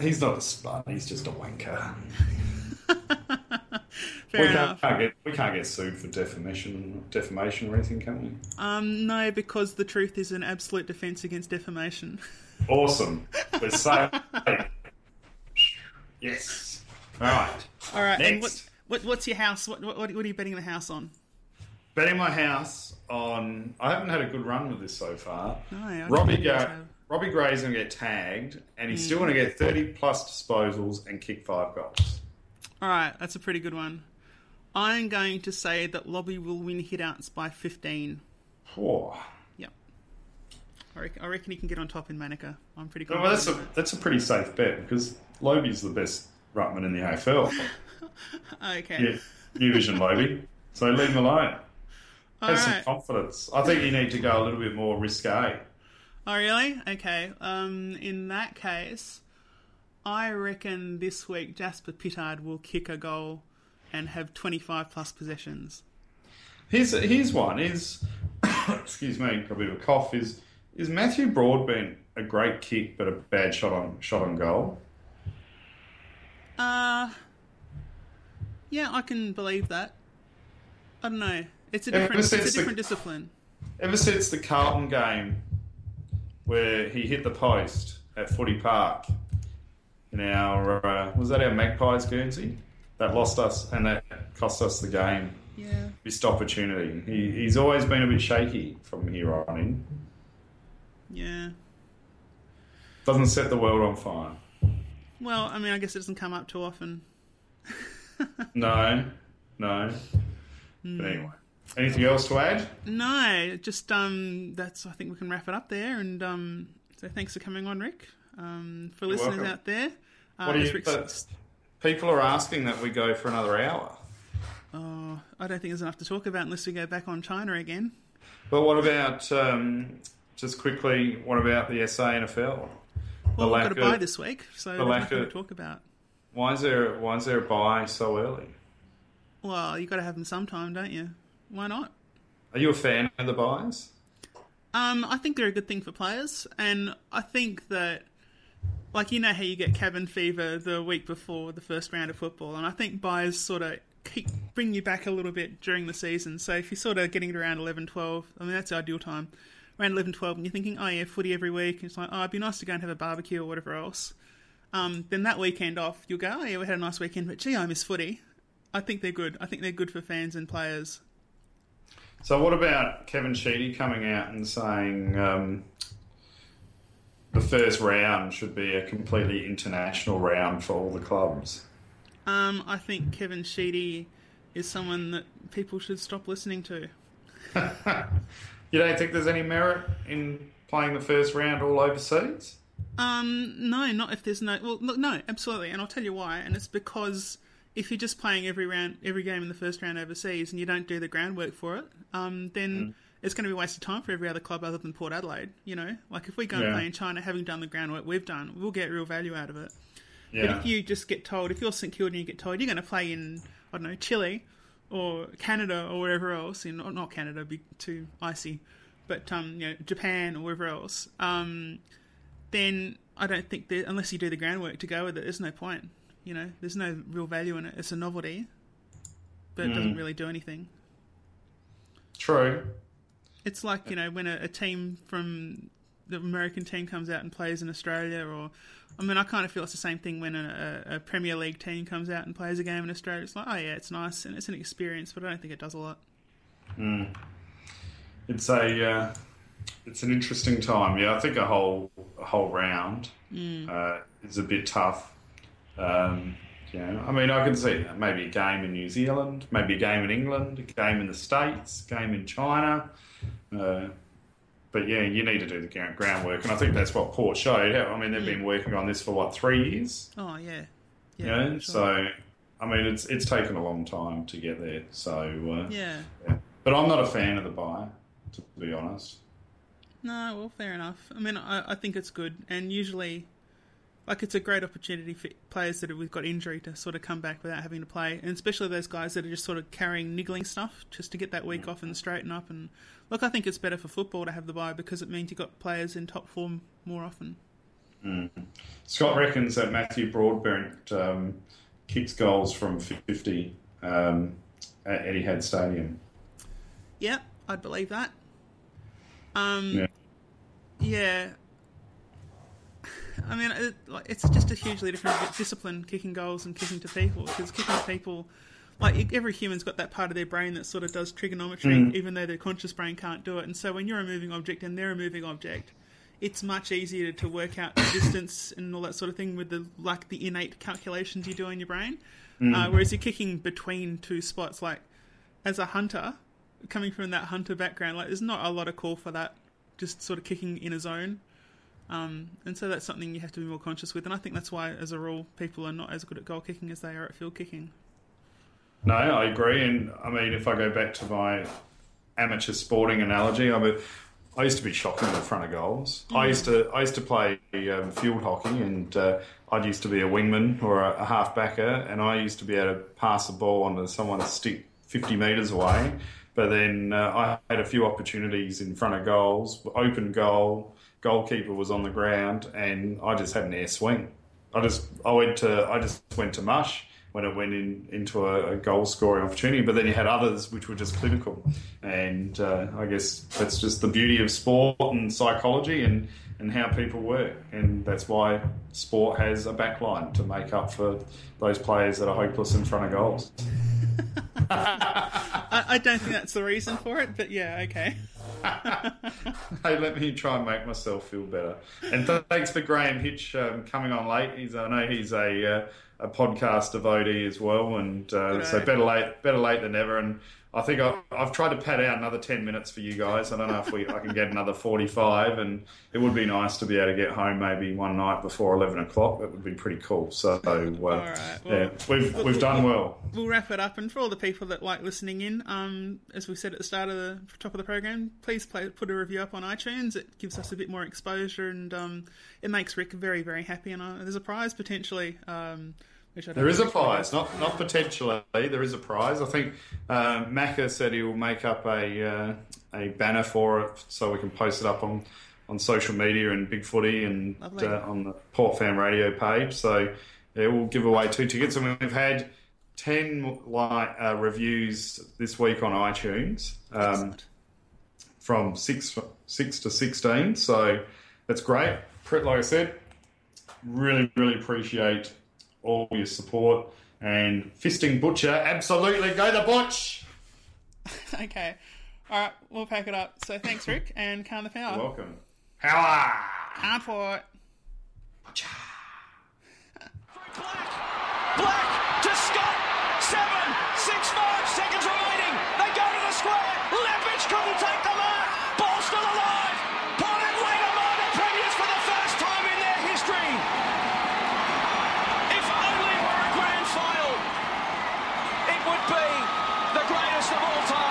He's not a spud; he's just a wanker. Fair we enough. Can't get, we can't get sued for defamation, defamation or anything, can we? Um, no, because the truth is an absolute defence against defamation. Awesome. We're so yes. All right. All right. Next. And what, What, what's your house? What, what, what are you betting the house on? Betting my house on... I haven't had a good run with this so far. No, Robbie, go, Robbie Gray's going to get tagged, and he's mm. still going to get thirty-plus disposals and kick five goals. All right, that's a pretty good one. I'm going to say that Lobby will win hit-outs by fifteen. Whoa. Yep. I reckon, I reckon he can get on top in Manuka. I'm pretty good. Well, that's a, that's a pretty safe bet, because Lobby's the best ruckman in the A F L. Okay. Yeah, New Vision, Lobey. So leave him alone. All Have right. some confidence. I think you need to go a little bit more risque. Oh, really? Okay. Um, in that case, I reckon this week Jasper Pittard will kick a goal and have twenty-five plus possessions. Here's, here's one. Is excuse me, probably a cough. Is is Matthew Broadbent a great kick but a bad shot on shot on goal? Uh... Yeah, I can believe that. I don't know. It's a different, it's a different the, discipline. Ever since the Carlton game where he hit the post at Footy Park in our... Uh, was that our Magpies Guernsey? That lost us and that cost us the game. Yeah. Missed opportunity. He, he's always been a bit shaky from here on in. Yeah. Doesn't set the world on fire. Well, I mean, I guess it doesn't come up too often. No, no. Mm. But anyway, anything else to add? No, just um, that's. I think we can wrap it up there. And um, so thanks for coming on, Rick. Um, for You're listeners welcome. Out there, uh, what are you, but people are asking that we go for another hour. Oh, I don't think there's enough to talk about unless we go back on China again. But what about um, just quickly? What about the S A N F L? Well, we've got a bye this week, so there's nothing to talk about. Why is there why is there a buy so early? Well, you got to have them sometime, don't you? Why not? Are you a fan of the buys? Um, I think they're a good thing for players, and I think that, like, you know how you get cabin fever the week before the first round of football, and I think buys sort of keep bring you back a little bit during the season. So if you're sort of getting to around eleven, twelve, I mean that's the ideal time, around eleven, twelve, and you're thinking, oh yeah, footy every week, and it's like, oh, it'd be nice to go and have a barbecue or whatever else. Um, then that weekend off, you'll go, oh yeah, we had a nice weekend, but gee, I miss footy. I think they're good. I think they're good for fans and players. So what about Kevin Sheedy coming out and saying um, the first round should be a completely international round for all the clubs? Um, I think Kevin Sheedy is someone that people should stop listening to. You don't think there's any merit in playing the first round all overseas? Um, no, not if there's no... Well, look, no, absolutely, and I'll tell you why, and it's because if you're just playing every round, every game in the first round overseas and you don't do the groundwork for it, um, then mm. it's going to be a waste of time for every other club other than Port Adelaide, you know? Like, if we go yeah. and play in China, having done the groundwork we've done, we'll get real value out of it. Yeah. But if you just get told, if you're St Kilda and you get told you're going to play in, I don't know, Chile or Canada or wherever else, in, or not Canada, it'd be too icy, but um, you know, Japan or wherever else, um, then I don't think that, unless you do the groundwork to go with it, there's no point, you know? There's no real value in it. It's a novelty, but it mm. doesn't really do anything. True. It's like, you know, when a, a team from the American team comes out and plays in Australia, or, I mean, I kind of feel it's the same thing when a, a Premier League team comes out and plays a game in Australia. It's like, oh yeah, it's nice and it's an experience, but I don't think it does a lot. Mm. It's a, uh, it's an interesting time. Yeah, I think a whole a whole round mm. uh, is a bit tough. Um, you know, I mean, I can see that. Maybe a game in New Zealand, maybe a game in England, a game in the States, a game in China. Uh, but yeah, you need to do the groundwork, and I think that's what Port showed. I mean, they've yeah. been working on this for what, three years? Oh yeah, yeah. You know? Sure. So, I mean, it's it's taken a long time to get there. So uh, yeah. yeah, but I'm not a fan of the buy, to be honest. No, well, fair enough. I mean, I, I think it's good, and usually, like, it's a great opportunity for players that have got injury to sort of come back without having to play, and especially those guys that are just sort of carrying niggling stuff just to get that week off and straighten up. And look, I think it's better for football to have the bye because it means you've got players in top form more often. Mm. Scott reckons that Matthew Broadbent um, kicks goals from fifty um, at Etihad Stadium. Yeah, I'd believe that. Um, yeah. yeah. I mean, it, like, it's just a hugely different discipline, kicking goals and kicking to people. Because kicking to people, like, every human's got that part of their brain that sort of does trigonometry, mm. even though their conscious brain can't do it. And so when you're a moving object and they're a moving object, it's much easier to work out the distance and all that sort of thing with the, like, the innate calculations you do in your brain. Mm. Uh, whereas you're kicking between two spots, like, as a hunter, coming from that hunter background, like, there's not a lot of call for that, just sort of kicking in a zone. Um, and so that's something you have to be more conscious with, and I think that's why, as a rule, people are not as good at goal kicking as they are at field kicking. No, I agree, and I mean, if I go back to my amateur sporting analogy, I mean, I used to be shocking in front of goals. Mm. I used to I used to play um, field hockey, and uh, I used to be a wingman or a, a half-backer, and I used to be able to pass the ball onto someone's stick fifty metres away, but then uh, I had a few opportunities in front of goals, open goal, goalkeeper was on the ground, and I just had an air swing. I just I went to I just went to mush when it went in into a, a goal scoring opportunity. But then you had others which were just clinical, and uh, I guess that's just the beauty of sport and psychology and, and how people work, and that's why sport has a backline to make up for those players that are hopeless in front of goals. I, I don't think that's the reason for it, but yeah, okay. Hey, let me try and make myself feel better. And th- thanks for Graham Hitch um, coming on late. He's, I know he's a uh, a podcast devotee as well, and uh, so better late, better late than never. And I think I, I've tried to pad out another ten minutes for you guys. I don't know if we I can get another forty-five, and it would be nice to be able to get home maybe one night before eleven o'clock. That would be pretty cool. So uh, all right. well, yeah, we've we'll, we've done we'll, well. We'll wrap it up. And for all the people that like listening in, um, as we said at the start of the top of the program, please play, put a review up on iTunes. It gives us a bit more exposure, and um, it makes Rick very very happy. And uh, there's a prize potentially. Um, There is a prize, not not potentially. There is a prize. I think uh, Macca said he will make up a uh, a banner for it, so we can post it up on, on social media and Big Footy and uh, on the Port Fan Radio page. So yeah, we'll give away two tickets, and we've had ten like uh, reviews this week on iTunes um, from six six to sixteen. So that's great. Like I said, really really appreciate all your support, and fisting Butcher, absolutely go the Butch. Okay, all right, we'll pack it up. So thanks, Rick, and calm the power. You're welcome. Power. Power for it. Butcher. Black. Black to Scott. Seven, six, five seconds remaining. They go to the square. Leppich couldn't take the mark. Ball still alive. Pollock way to Martin Previous for the first time in their history. Be the greatest of all time.